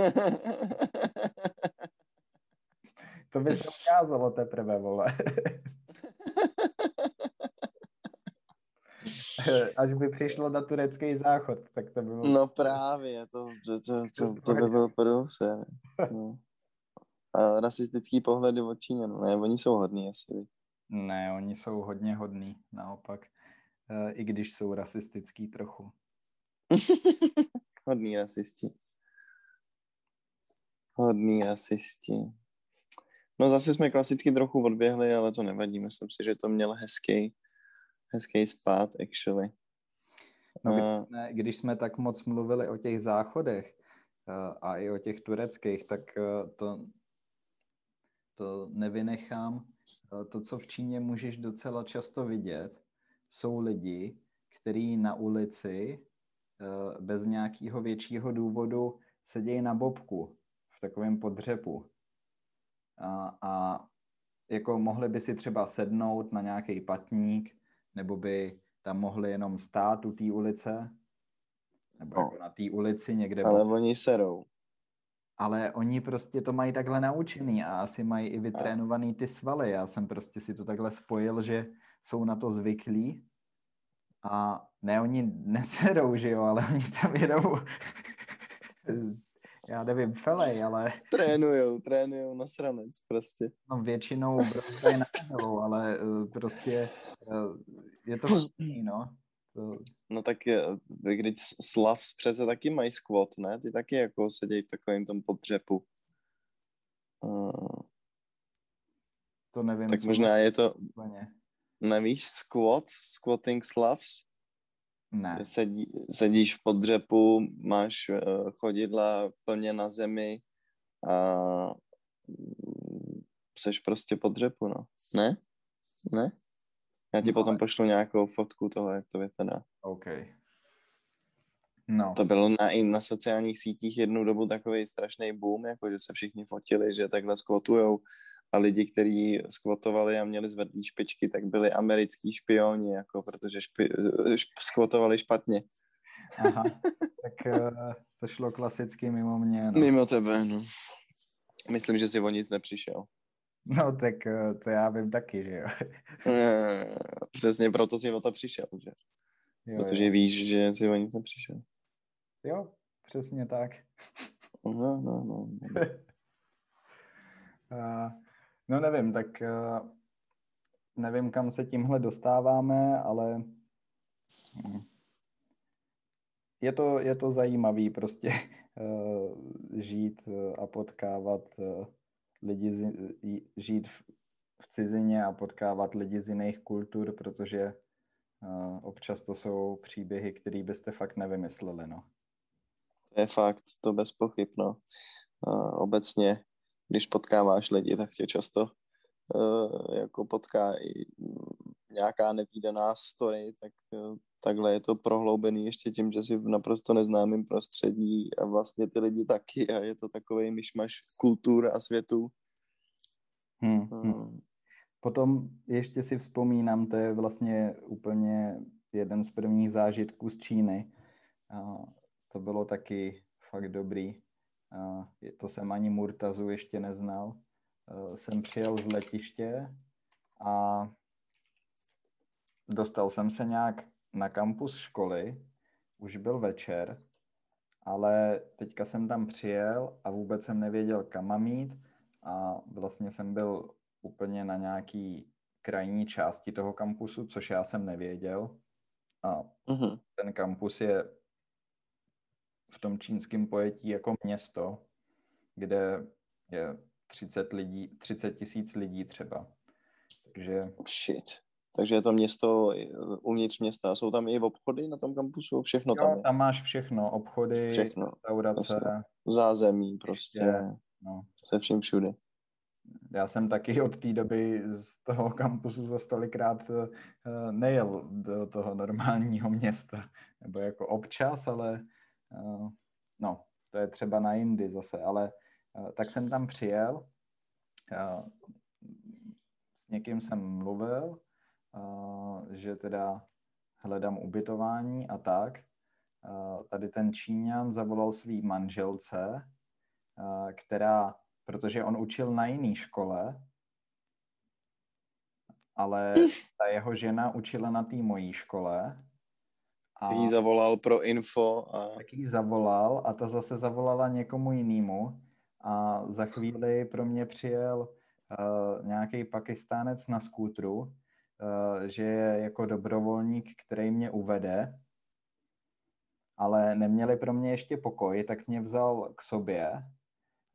To by se ukázalo teprve, vole. Až by přišlo na turecký záchod, tak to by bylo... No právě, to, to, to, to, to by bylo průser. No. A rasistický pohledy od Číňanů, ne, oni jsou hodní asi. Ne, oni jsou hodně hodní, naopak, e, i když jsou rasistický trochu. Hodní rasisti. Hodní rasisti. No zase jsme klasicky trochu odběhli, ale to nevadí, myslím si, že to měl hezký Hezký spát, actually. No, uh, když jsme tak moc mluvili o těch záchodech uh, a i o těch tureckých, tak uh, to, to nevynechám, to, co v Číně můžeš docela často vidět, jsou lidi, kteří na ulici bez nějakého většího důvodu sedějí na bobku v takovém podřepu. A, a jako mohli by si třeba sednout na nějaký patník, nebo by tam mohli jenom stát u té ulice, nebo no. jako na té ulici někde. Ale bobku. Oni serou. Ale oni prostě to mají takhle naučený a asi mají i vytrénovaný ty svaly. Já jsem prostě si to takhle spojil, že jsou na to zvyklí. A ne, oni neserou, že jo, ale oni tam jedou, já nevím, felej, ale... Trénujou, trénujou na sranec prostě. No většinou prostě je námělou, ale prostě je to všichni, no. To... No tak když Slavs přece taky mají squat, ne? Ty taky jako sedějí v takovém tom podřepu. To nevím. Tak možná je to... Úplně. Nevíš squat? Squatting Slavs? Ne. Sedí, sedíš v podřepu, máš uh, chodidla plně na zemi a seš prostě podřepu, no. Ne? Ne? Já ti no, potom ale... pošlu nějakou fotku toho, jak to vypadá. OK. No. To bylo na, i na sociálních sítích jednu dobu takový strašný boom, jako že se všichni fotili, že takhle squatujou. A lidi, kteří skvotovali a měli zvedlý špičky, tak byli americký špioni, jako, protože špi, šp, skvotovali špatně. Aha, tak to šlo klasicky mimo mě. No. Mimo tebe, no. Myslím, že si o nic nepřišel. No, tak to já vím taky, že jo. Přesně proto si o to přišel, že? Jo, protože jo. Víš, že si o nic nepřišel. Jo, přesně tak. No, no, no. no. No nevím, tak nevím, kam se tímhle dostáváme, ale je to, je to zajímavý prostě žít a potkávat lidi, z, žít v cizině a potkávat lidi z jiných kultur, protože občas to jsou příběhy, které byste fakt nevymysleli, no. To je fakt, to bez pochyb, no. Obecně když potkáváš lidi, tak tě často uh, jako potká i nějaká nevídaná story, tak uh, takhle je to prohloubený ještě tím, že si v naprosto neznámém prostředí a vlastně ty lidi taky a je to takovej myšmaš kultur a světů. Hmm, hmm. Hmm. Potom ještě si vzpomínám, to je vlastně úplně jeden z prvních zážitků z Číny. Uh, to bylo taky fakt dobrý. To jsem ani Murtazu ještě neznal. Jsem přijel z letiště a dostal jsem se nějak na kampus školy, už byl večer, ale teďka jsem tam přijel a vůbec jsem nevěděl, kam mám jít a vlastně jsem byl úplně na nějaký krajní části toho kampusu, což já jsem nevěděl a mm-hmm. ten kampus je v tom čínském pojetí jako město, kde je třicet tisíc lidí třeba. Takže... Shit. Takže je to město uvnitř města. Jsou tam i obchody na tom kampusu? Všechno jo, tam je. Tam máš všechno. Obchody, všechno. Restaurace. Prostě. Zázemí prostě. Je, no. Se vším všude. Já jsem taky od té doby z toho kampusu zas tolikrát nejel do toho normálního města. Nebo jako občas, ale no, to je třeba na jindy zase, ale tak jsem tam přijel, s někým jsem mluvil, že teda hledám ubytování a tak. Tady ten Číňan zavolal svý manželce, která, protože on učil na jiný škole, ale ta jeho žena učila na té mojí škole. A jí zavolal pro info. A... Tak jí zavolal a ta zase zavolala někomu jinému a za chvíli pro mě přijel uh, nějaký Pakistánec na skútru, uh, že je jako dobrovolník, který mě uvede, ale neměli pro mě ještě pokoj, tak mě vzal k sobě.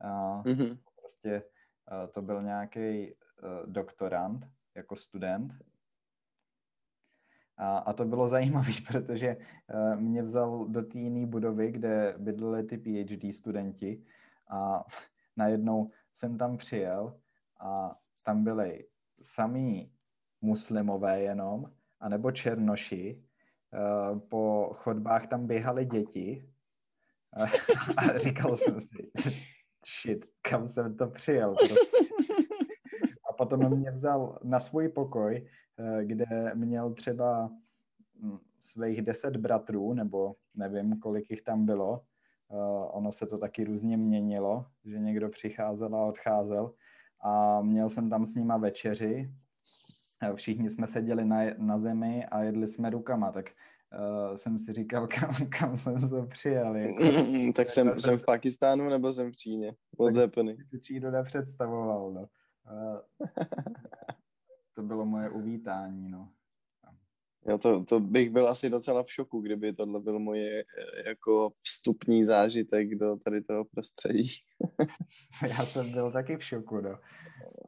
Uh, mm-hmm. Prostě uh, to byl nějaký uh, doktorand, jako student. A, a to bylo zajímavé, protože uh, mě vzal do té jiné budovy, kde bydleli ty P H D studenti a najednou jsem tam přijel a tam byli samí muslimové jenom, anebo černoši. Po chodbách tam běhaly děti a, a říkal jsem si, shit, kam jsem to přijel. A potom mě vzal na svůj pokoj, kde měl třeba svých deset bratrů, nebo nevím, kolik jich tam bylo. Ono se to taky různě měnilo, že někdo přicházel a odcházel. A měl jsem tam s nima večeři. Všichni jsme seděli na, na zemi a jedli jsme rukama, tak uh, jsem si říkal, kam, kam jsem to přijel. Tak jsem, jsem v Pakistánu nebo jsem v Číně? Odzepný. Tak Čínu nepředstavoval, no. Uh, to bylo moje uvítání, no. Jo, to, to bych byl asi docela v šoku, kdyby tohle byl moje jako vstupní zážitek do tady toho prostředí. Já jsem byl taky v šoku, no.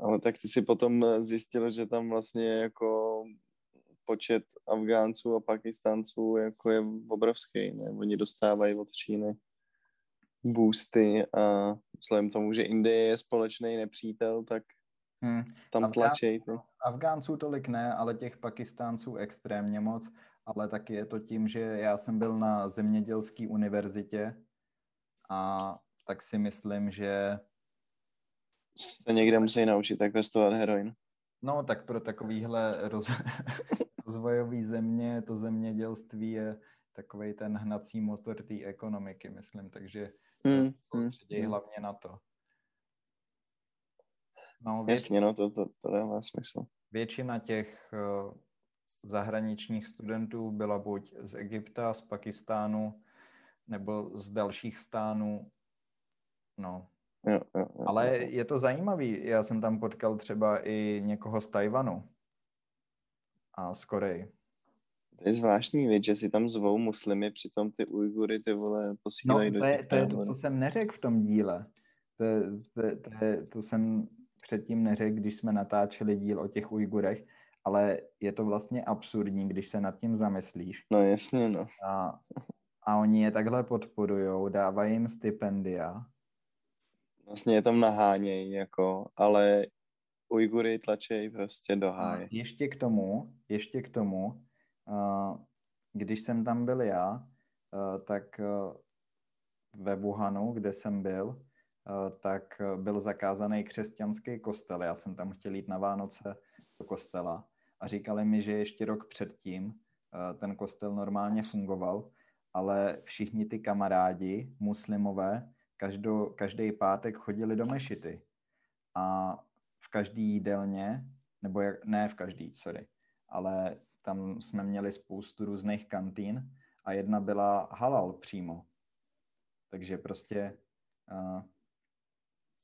No, tak ty si potom zjistil, že tam vlastně jako počet Afgánců a Pakistánců jako je obrovský, ne? Oni dostávají od Číny boosty a vzhledem tomu, že Indie je společný nepřítel, tak Hmm. tam Afgán... tlačej. To. Afgánců tolik ne, ale těch Pakistánců extrémně moc, ale taky je to tím, že já jsem byl na zemědělské univerzitě a tak si myslím, že se někde musí naučit, jak pěstovat heroin. No, tak pro takovýhle roz... rozvojový země, to zemědělství je takovej ten hnací motor té ekonomiky, myslím, takže hmm. soustředěj hmm. hlavně na to. No, většina, Jasně, no, to, to, to dává smysl. Většina těch uh, zahraničních studentů byla buď z Egypta, z Pakistánu, nebo z dalších stánů, no. Jo, jo, jo, ale jo. Je to zajímavý, já jsem tam potkal třeba i někoho z Tajvanu a z Koreji. To je zvláštní věc, že si tam zvou muslimy, přitom ty Ujgury, ty vole, posílají no, to je, do těch to je to, co jsem neřekl v tom díle. To, je, to, je, to, je, to jsem... předtím neřekl, když jsme natáčeli díl o těch Ujgurech, ale je to vlastně absurdní, když se nad tím zamyslíš. No jasně, no. A, a oni je takhle podporujou, dávají jim stipendia. Vlastně je tam nahánějí, jako, ale Ujgury tlačejí prostě do háje. Ještě k tomu, ještě k tomu, když jsem tam byl já, tak ve Wuhanu, kde jsem byl, tak byl zakázaný křesťanský kostel. Já jsem tam chtěl jít na Vánoce do kostela a říkali mi, že ještě rok předtím ten kostel normálně fungoval, ale všichni ty kamarádi muslimové každou, každý pátek chodili do mešity a v každý jídelně, nebo jak, ne v každý, sorry, ale tam jsme měli spoustu různých kantýn a jedna byla halal přímo. Takže prostě... Uh,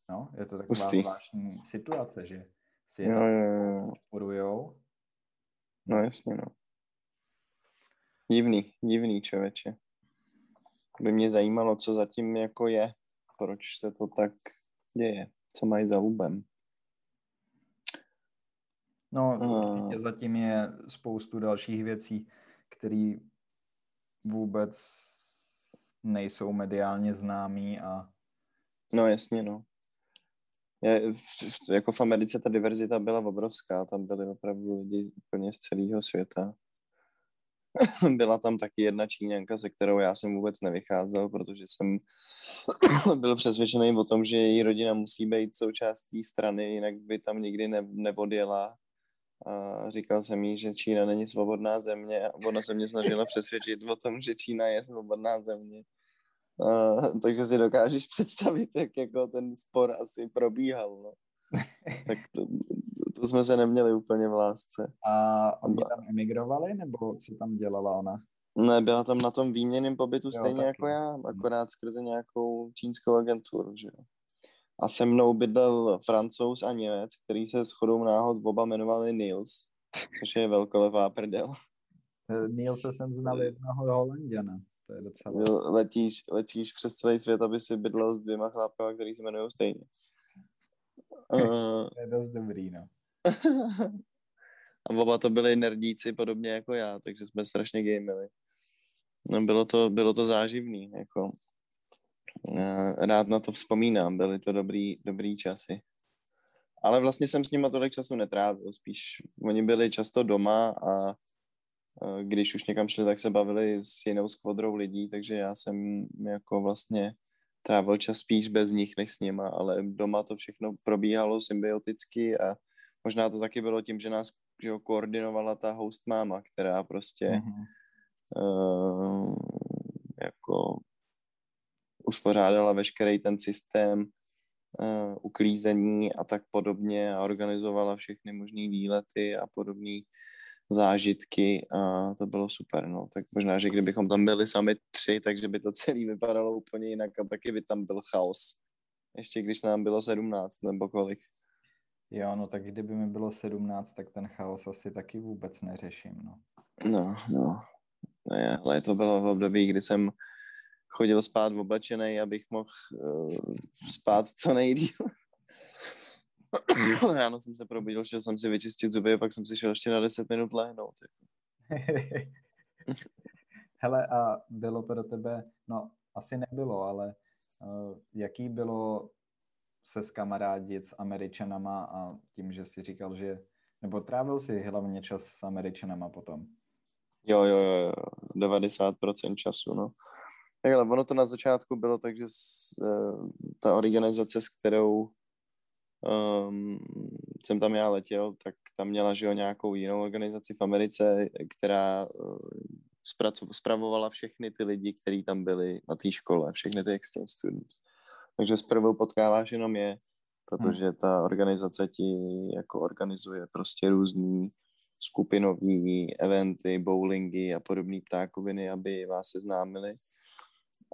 No, je to taková zvláštní situace, že si je podporujou. No jasně, no. Divný, divný člověče. By mě zajímalo, co zatím jako je, proč se to tak děje, co mají za lubem. No, určitě uh... zatím je spoustu dalších věcí, které vůbec nejsou mediálně známý a... No jasně, no. Je, v, jako v Americe ta diverzita byla obrovská, tam byly opravdu lidi úplně z celého světa. Byla tam taky jedna Číňanka, se kterou já jsem vůbec nevycházel, protože jsem byl přesvědčený o tom, že její rodina musí být součástí strany, jinak by tam nikdy ne, neodjela. A říkal jsem jí, že Čína není svobodná země a ona se mě snažila přesvědčit o tom, že Čína je svobodná země. Uh, takže si dokážeš představit, jak jako ten spor asi probíhal, no. Tak to, to jsme se neměli úplně v lásce. A oni tam emigrovali, nebo co tam dělala ona? Ne, byla tam na tom výměnném pobytu jo, stejně taky. Jako já, akorát skrze nějakou čínskou agenturu, že jo. A se mnou bydlel Francouz a Němec, který se shodou náhod oba jmenovali Niels, což je velkolepá prdel. Nielse jsem znal jednoho Holanděna. To je docela... letíš, letíš přes celý svět, aby si bydlel s dvěma chlápkama, který se jmenují stejně. To je dost dobrý, no. A oba to byli nerdíci podobně jako já, takže jsme strašně gamili. No, bylo to, bylo to záživný, jako. Rád na to vzpomínám, byly to dobrý, dobrý časy. Ale vlastně jsem s nima tolik času netrávil, spíš oni byli často doma a když už někam šli, tak se bavili s jinou skvodrou lidí, takže já jsem jako vlastně trávil čas spíš bez nich než s nima, ale doma to všechno probíhalo symbioticky a možná to taky bylo tím, že nás že ho, koordinovala ta host máma, která prostě mm-hmm. uh, jako uspořádala veškerý ten systém uh, uklízení a tak podobně a organizovala všechny možný výlety a podobné zážitky a to bylo super, no. Tak možná, že kdybychom tam byli sami tři, takže by to celý vypadalo úplně jinak a taky by tam byl chaos. Ještě když nám bylo sedmnáct nebo kolik. Jo, no tak kdyby mi bylo sedmnáct, tak ten chaos asi taky vůbec neřeším, no. No, no. no je, ale to bylo v období, kdy jsem chodil spát oblečenej, abych mohl uh, spát co nejdýl. Ráno jsem se probudil, šel jsem si vyčistit zuby a pak jsem si šel ještě na deset minut lehnout. Hele, a bylo pro tebe, no asi nebylo, ale uh, jaký bylo se skamarádit s Američanama a tím, že jsi říkal, že, nebo trávil jsi hlavně čas s Američanama potom? Jo, jo, jo, devadesát procent času, no. Tak ale ono to na začátku bylo tak, že s, uh, ta organizace, s kterou Um, jsem tam já letěl, tak tam měla že jo, nějakou jinou organizaci v Americe, která uh, zpracu- spravovala všechny ty lidi, kteří tam byli na té škole, všechny ty exchange students. Takže zprvu potkáváš jenom je, protože ta organizace ti jako organizuje prostě různý skupinový eventy, bowlingy a podobné ptákoviny, aby vás seznámili.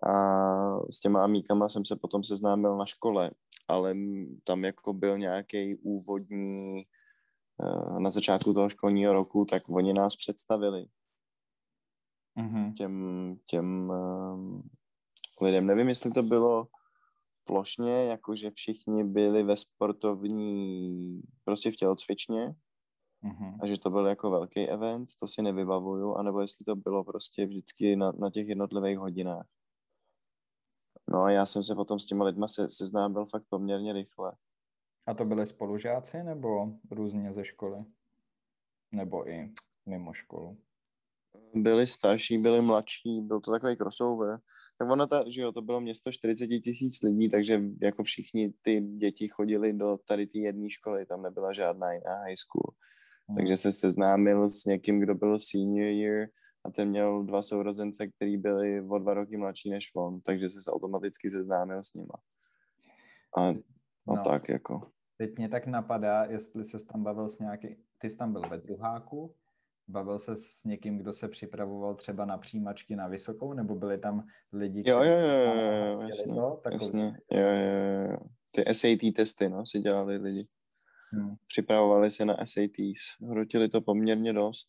A s těma amíkama jsem se potom seznámil na škole, ale tam jako byl nějaký úvodní, na začátku toho školního roku, tak oni nás představili mm-hmm. těm, těm lidem. Nevím, jestli to bylo plošně, jakože všichni byli ve sportovní, prostě v tělocvičně mm-hmm. a že to byl jako velký event, to si nevybavuju, anebo jestli to bylo prostě vždycky na, na těch jednotlivých hodinách. No a já jsem se potom s těma lidma se, seznámil fakt poměrně rychle. A to byli spolužáci nebo různě ze školy? Nebo i mimo školu? Byli starší, byli mladší, byl to takový crossover. Tak ono ta, že jo, to bylo město čtyřicet tisíc lidí, takže jako všichni ty děti chodili do tady té jedné školy, tam nebyla žádná jiná high school. Hmm. Takže se seznámil s někým, kdo byl senior year, a ten měl dva sourozence, který byli o dva roky mladší než on, takže se automaticky seznámil s nima. A no, no tak jako. Teď mě tak napadá, jestli ses tam bavil s nějaký, ty jsi tam byl ve druháku, bavil ses s někým, kdo se připravoval třeba na přijímačky na vysokou, nebo byli tam lidi, kteří... Jo, jo, jo, jo, jasně, to, jasně. Jo, jo, jo. Ty S A T testy, no, si dělali lidi. Hmm. Připravovali se na S A Ts, hrotili to poměrně dost.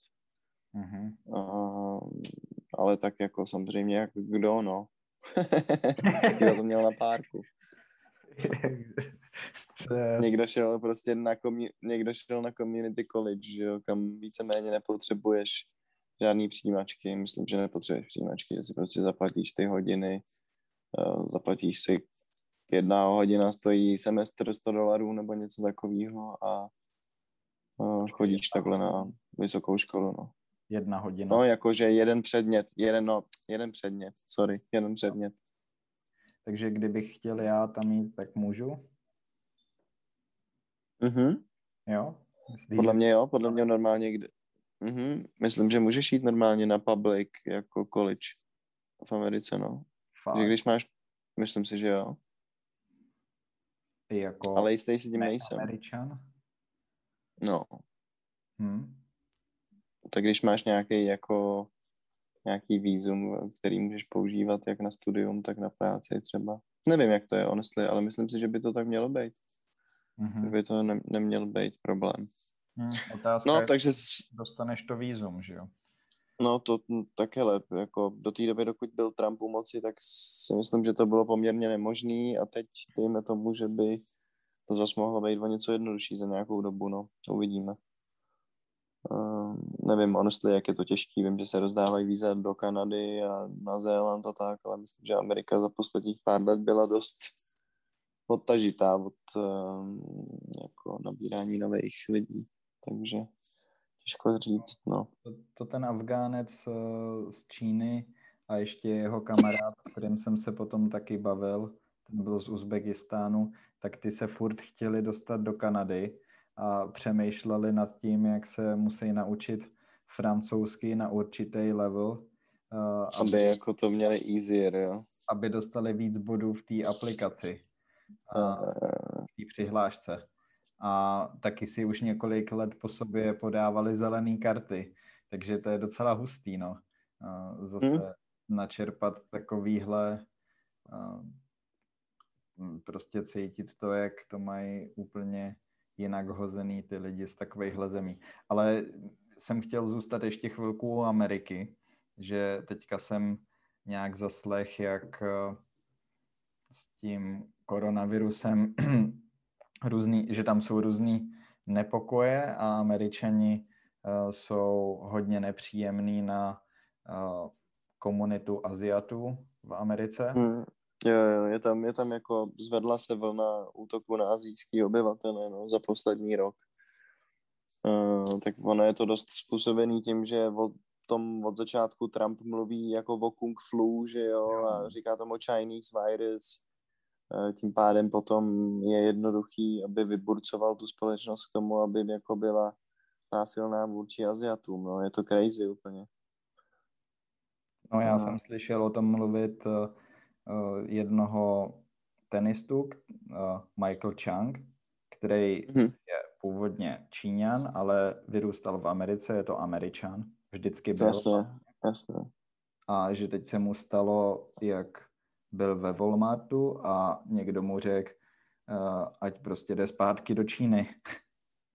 Mm-hmm. Uh, ale tak jako samozřejmě jak kdo, no. Kdo to měl na párku. Někdo šel prostě na, komu- někdo šel na community college, že jo, kam víceméně nepotřebuješ žádný přijímačky. Myslím, že nepotřebuješ přijímačky, že si prostě zaplatíš ty hodiny, uh, zaplatíš si jedna hodina stojí semestr sto dolarů nebo něco takového a uh, chodíš takhle na vysokou školu, no. Jedna hodina. No, jakože jeden předmět, jeden, no, jeden předmět, sorry, jeden předmět. Takže kdybych chtěl já tam jít, tak můžu? Mhm. Jo? Myslíš? Podle mě jo, podle mě normálně, kdy... Mhm, myslím, že můžeš jít normálně na public, jako college v Americe, no. Že když máš, myslím si, že jo. Ty jako... Ale jistý si tím nejsem. Američan? No. Hm. Tak když máš nějaký jako nějaký vízum, který můžeš používat jak na studium, tak na práci třeba. Nevím, jak to je, honestly, ale myslím si, že by to tak mělo být. Mm-hmm. By to ne- neměl být problém. Mm, otázka no, je, takže dostaneš to vízum, že jo? No, to no, tak hele, jako do té doby, dokud byl Trump u moci, tak si myslím, že to bylo poměrně nemožný a teď dejme tomu, že by to zase mohlo být o něco jednodušší za nějakou dobu, no, uvidíme. Uh, nevím, honestly, jak je to těžký. Vím, že se rozdávají víza do Kanady a na Zéland a tak, ale myslím, že Amerika za posledních pár let byla dost odtažitá od jako nabírání nových lidí, takže těžko říct, no. To, to ten Afgánec z Číny a ještě jeho kamarád, s kterým jsem se potom taky bavil, ten byl z Uzbekistánu, tak ty se furt chtěli dostat do Kanady a přemýšleli nad tím, jak se musí naučit francouzsky na určitý level. Aby, aby jako to měli easier, jo. Aby dostali víc bodů v té aplikaci, v té přihlášce. A taky si už několik let po sobě podávali zelené karty, takže to je docela hustý, no. Zase hmm. načerpat takovýhle, prostě cítit to, jak to mají úplně jinak hozený ty lidi z takovejhle zemí. Ale jsem chtěl zůstat ještě chvilku u Ameriky, že teďka jsem nějak zaslech, jak s tím koronavirusem různý, že tam jsou různý nepokoje a Američani uh, jsou hodně nepříjemní na uh, komunitu Aziatů v Americe. Mm, jo, jo, je tam, je tam jako zvedla se vlna útoku na asijský obyvatele, no, za poslední rok. Uh, tak ono je to dost způsobený tím, že od tom od začátku Trump mluví jako o Kung Flu, že jo, jo. A říká tomu Chinese virus. Tím pádem potom je jednoduchý, aby vyburcoval tu společnost k tomu, aby jako byla násilná vůči Aziatům. No, je to crazy úplně. No, já no. jsem slyšel o tom mluvit uh, jednoho tenistu, uh, Michael Chang, který hmm. je původně Číňan, ale vyrůstal v Americe, je to Američan. Vždycky byl. Jasně, jasně. A že teď se mu stalo, jak byl ve Walmartu a někdo mu řekl, uh, ať prostě jde zpátky do Číny.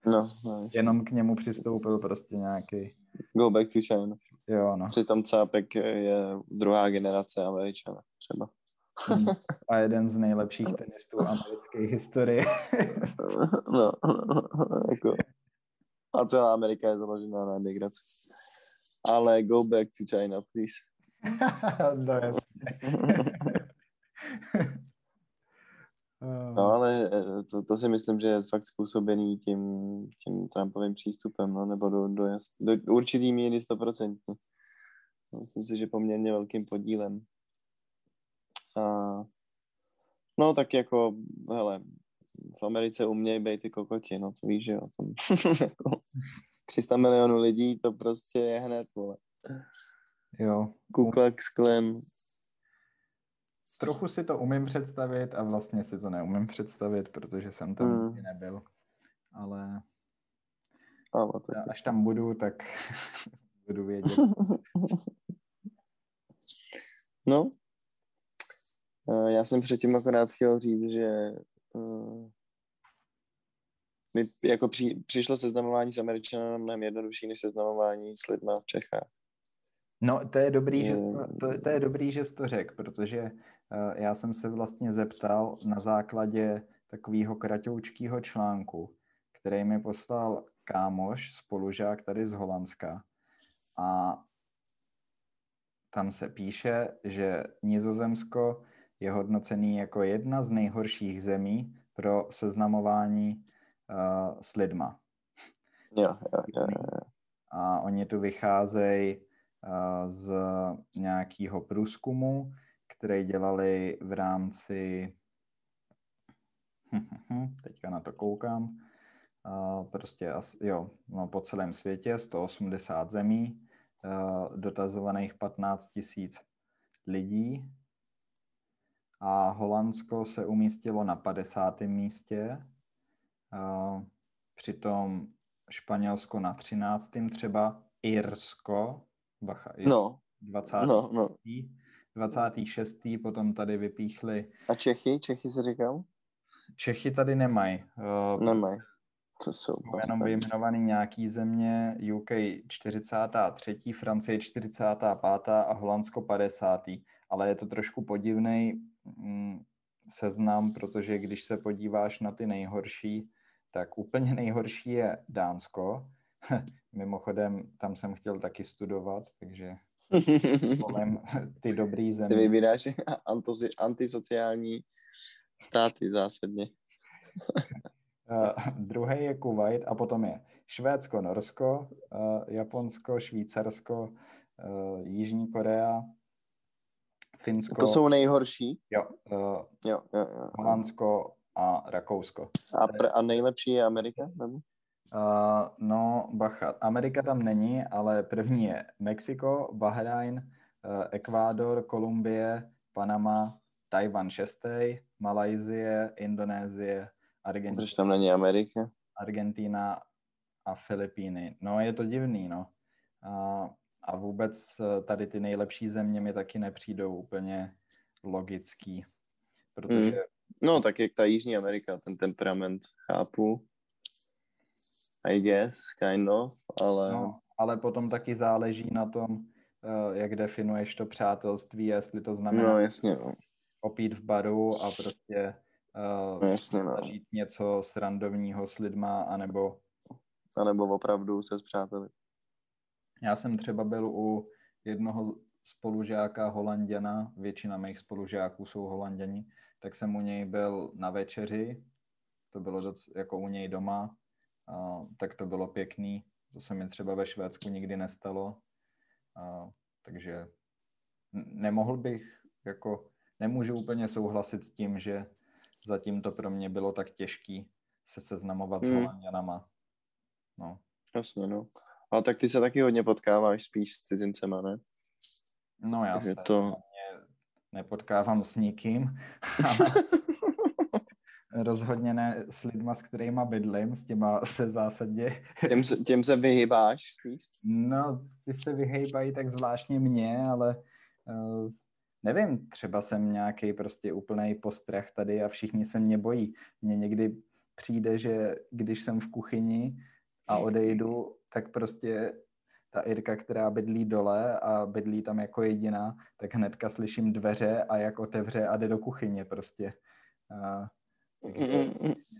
No, no, jenom k němu přistoupil prostě nějaký... Go back to China. Jo, no. Přitom cápek je druhá generace Američana, třeba. A jeden z nejlepších tenistů americké historie. No, no, jako... A celá Amerika je založená na emigraci. Ale go back to China, please. No, jasně. No, ale to, to si myslím, že je fakt způsobený tím, tím Trumpovým přístupem, no, nebo do, do, do, do určitý míry sto procent. Myslím si, že poměrně velkým podílem. A, no, tak jako, hele, v Americe umějí bejt ty kokoti, no, to víš, že jo. tři sta milionů lidí, to prostě je hned, vole. Jo. Ku Klux Klan. Trochu si to umím představit a vlastně si to neumím představit, protože jsem tam mm. nikdy nebyl. Ale, Ale až tam budu, tak budu vědět. No, já jsem předtím akorát chtěl říct, že mi jako při, přišlo seznamování s Američanem mnohem jednodušší než seznamování s lidma v Čechách. No, to je dobrý, že jsi to, to, to, je dobrý, že jsi to řekl, protože uh, já jsem se vlastně zeptal na základě takového kratoučkýho článku, který mi poslal kámoš, spolužák tady z Holandska, a tam se píše, že Nizozemsko je hodnocený jako jedna z nejhorších zemí pro seznamování uh, s lidma. Jo, jo, jo, jo. A oni tu vycházejí z nějakého průzkumu, který dělali v rámci, teďka na to koukám, prostě jo, no po celém světě, sto osmdesát zemí, dotazovaných patnáct tisíc lidí, a Holandsko se umístilo na padesátém místě, přitom Španělsko na třináctém, třeba Irsko, bacha, no, dvacátý No, no. dvacátý šestý Potom tady vypíchli. A Čechy? Čechy se říkám? Čechy tady nemají. Uh, nemají. To jsou jenom vyjmenovaný nějaký země. U K čtyřicátá třetí Francie čtyřicátá pátá a Holandsko padesátý Ale je to trošku podivnej mm, seznam, protože když se podíváš na ty nejhorší, tak úplně nejhorší je Dánsko. Mimochodem, tam jsem chtěl taky studovat, takže kolem ty dobrý země. Ty vybíráš antisociální státy zásadně. Uh, druhý je Kuwait a potom je Švédsko, Norsko, uh, Japonsko, Švýcarsko, uh, Jižní Korea, Finsko. To jsou nejhorší? Jo. Uh, jo, jo, jo. Holandsko a Rakousko. A, pr- a nejlepší je Amerika? Nebo? Uh, no, bacha, Amerika tam není, ale první je Mexiko, Bahrajn, uh, Ekvádor, Kolumbie, Panama, Tajvan šestý, Malajzie, Indonésie, Argentina. Proč tam není Amerika? Argentina a Filipíny. No, je to divný, no. Uh, a vůbec tady ty nejlepší země mi taky nepřijdou úplně logický, protože... Mm. No, tak jak ta Jižní Amerika, ten temperament chápu. I guess, kind of, ale... No, ale potom taky záleží na tom, jak definuješ to přátelství, jestli to znamená no, jasně, no. opít v baru a prostě uh, jasně, no. zažít něco srandovního s lidma, anebo... A nebo opravdu se zpřáteli. Já jsem třeba byl u jednoho spolužáka Holanděna, většina mých spolužáků jsou Holanděni, tak jsem u něj byl na večeři, to bylo doc, jako u něj doma, Uh, tak to bylo pěkný, to se mi třeba ve Švédsku nikdy nestalo, uh, takže nemohl bych, jako nemůžu úplně souhlasit s tím, že zatím to pro mě bylo tak těžký se seznamovat mm. s Holanděnama. No. Jasně, no. Ale tak ty se taky hodně potkáváš spíš s cizincema, ne? No já takže se to... nepotkávám s nikým, ale... Rozhodně ne s lidma, s kterýma bydlím, s těma se zásadně... Těm se, těm se vyhýbáš spíš? No, ty se vyhýbají tak zvláštně mě, ale uh, nevím, třeba jsem nějaký prostě úplnej postrach tady a všichni se mě bojí. Mně někdy přijde, že když jsem v kuchyni a odejdu, tak prostě ta Irka, která bydlí dole a bydlí tam jako jediná, tak hnedka slyším dveře a jak otevře a jde do kuchyně prostě. Uh, Takže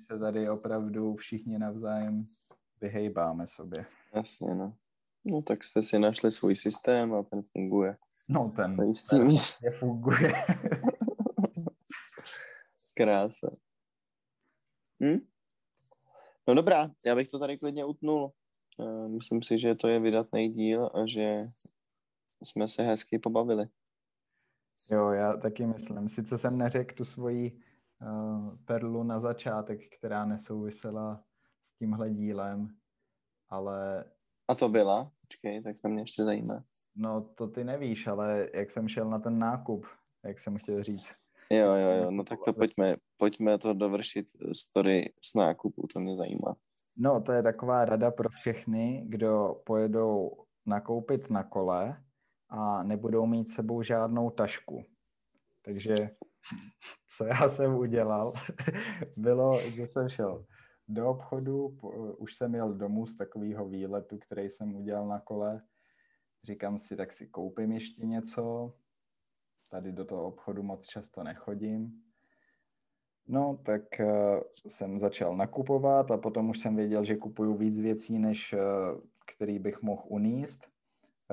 se tady opravdu všichni navzájem vyhejbáme sobě. Jasně, no. No tak jste si našli svůj systém a ten funguje. No ten, ten funguje. Krása. Hm? No dobrá, já bych to tady klidně utnul. Myslím si, že to je vydatný díl a že jsme se hezky pobavili. Jo, já taky myslím. Sice jsem neřekl tu svoji perlu na začátek, která nesouvisela s tímhle dílem, ale... A to byla? Počkej, tak to mě ještě zajímá. No to ty nevíš, ale jak jsem šel na ten nákup, jak jsem chtěl říct. Jo, jo, jo, no tak to pojďme, pojďme to dovršit story s nákupu, to mě zajímá. No to je taková rada pro všechny, kdo pojedou nakoupit na kole a nebudou mít sebou žádnou tašku. Takže... Co já jsem udělal, bylo, že jsem šel do obchodu, po, už jsem jel domů z takového výletu, který jsem udělal na kole. Říkám si, tak si koupím ještě něco. Tady do toho obchodu moc často nechodím. No, tak uh, jsem začal nakupovat a potom už jsem věděl, že kupuju víc věcí, než uh, který bych mohl uníst.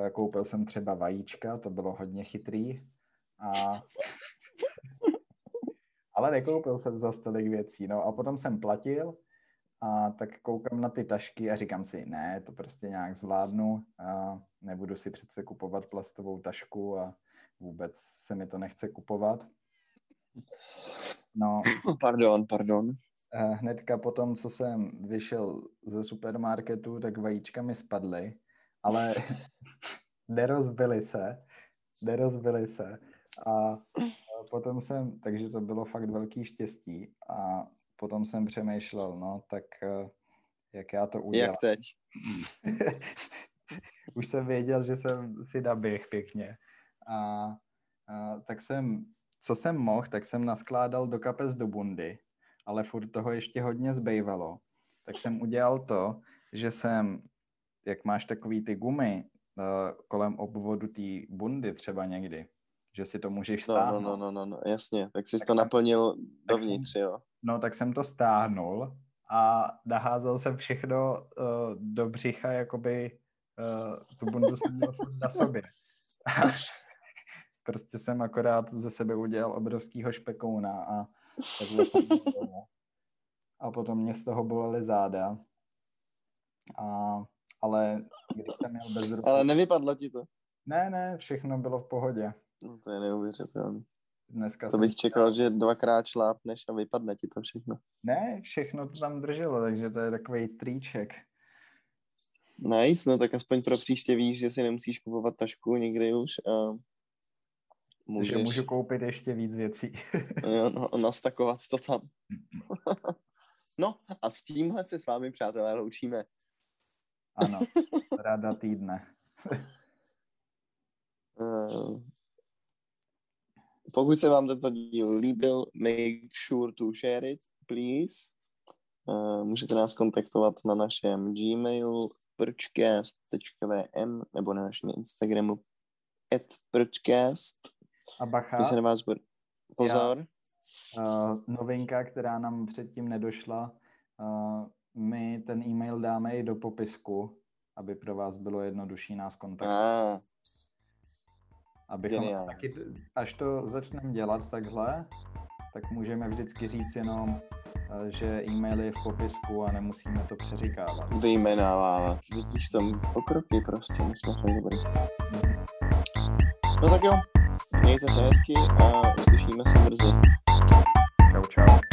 Uh, koupil jsem třeba vajíčka, to bylo hodně chytrý. A... Ale nekoupil jsem za tolik věcí, no a potom jsem platil a tak koukám na ty tašky a říkám si, ne, to prostě nějak zvládnu a nebudu si přece kupovat plastovou tašku a vůbec se mi to nechce kupovat. No. Pardon, pardon. Hnedka potom, co jsem vyšel ze supermarketu, tak vajíčka mi spadly, ale nerozbily se, nerozbily se a... Potom jsem, takže to bylo fakt velký štěstí a potom jsem přemýšlel, no tak jak já to udělám. Jak teď? Už jsem věděl, že jsem si naběh pěkně. A, a tak jsem, co jsem mohl, tak jsem naskládal do kapes do bundy, ale furt toho ještě hodně zbejvalo. Tak jsem udělal to, že jsem, jak máš takový ty gumy uh, kolem obvodu té bundy třeba někdy, že si to můžeš stáhnout. No, no, no, no, jasně, tak jsi tak to naplnil dovnitř, jsem, jo. No, tak jsem to stáhnul a naházel jsem všechno uh, do břicha, jakoby uh, tu bundu jsem měl na sobě. Prostě jsem akorát ze sebe udělal obrovskýho špekouna a Takže jsem a potom mě z toho bolely záda. A, ale když jsem měl bez ruky... Ale nevypadlo ti to? Ne, ne, všechno bylo v pohodě. No, to je neuvěřitelné. Dneska to bych čekal, dělal, že dvakrát šlápneš a vypadne ti to všechno. Ne, všechno to tam drželo, takže to je takovej triček. Nice, no tak aspoň pro příště víš, že si nemusíš kupovat tašku někdy už a můžeš... Takže můžu koupit ještě víc věcí. Jo, no, nastakovat to tam. No a s tímhle se s vámi, přátelé, loučíme. Ano, rada týdne. uh... Pokud se vám tento díl líbil, make sure to share it, please. Uh, můžete nás kontaktovat na našem Gmailu prčcast tečka v m nebo na našem Instagramu at prčcast. A bacha, se na vás bude... pozor. Já, uh, novinka, která nám předtím nedošla, uh, my ten e-mail dáme i do popisku, aby pro vás bylo jednodušší nás kontaktovat. Ah. Abychom Genial. Taky, až to začneme dělat takhle, tak můžeme vždycky říct jenom, že e-mail je v popisku a nemusíme to přeříkávat. Vyjmenovávat. Vidíš tam pokroky prostě, my jsme fakt dobrý. No tak jo, mějte se hezky a uslyšíme se brzy. Čau, čau.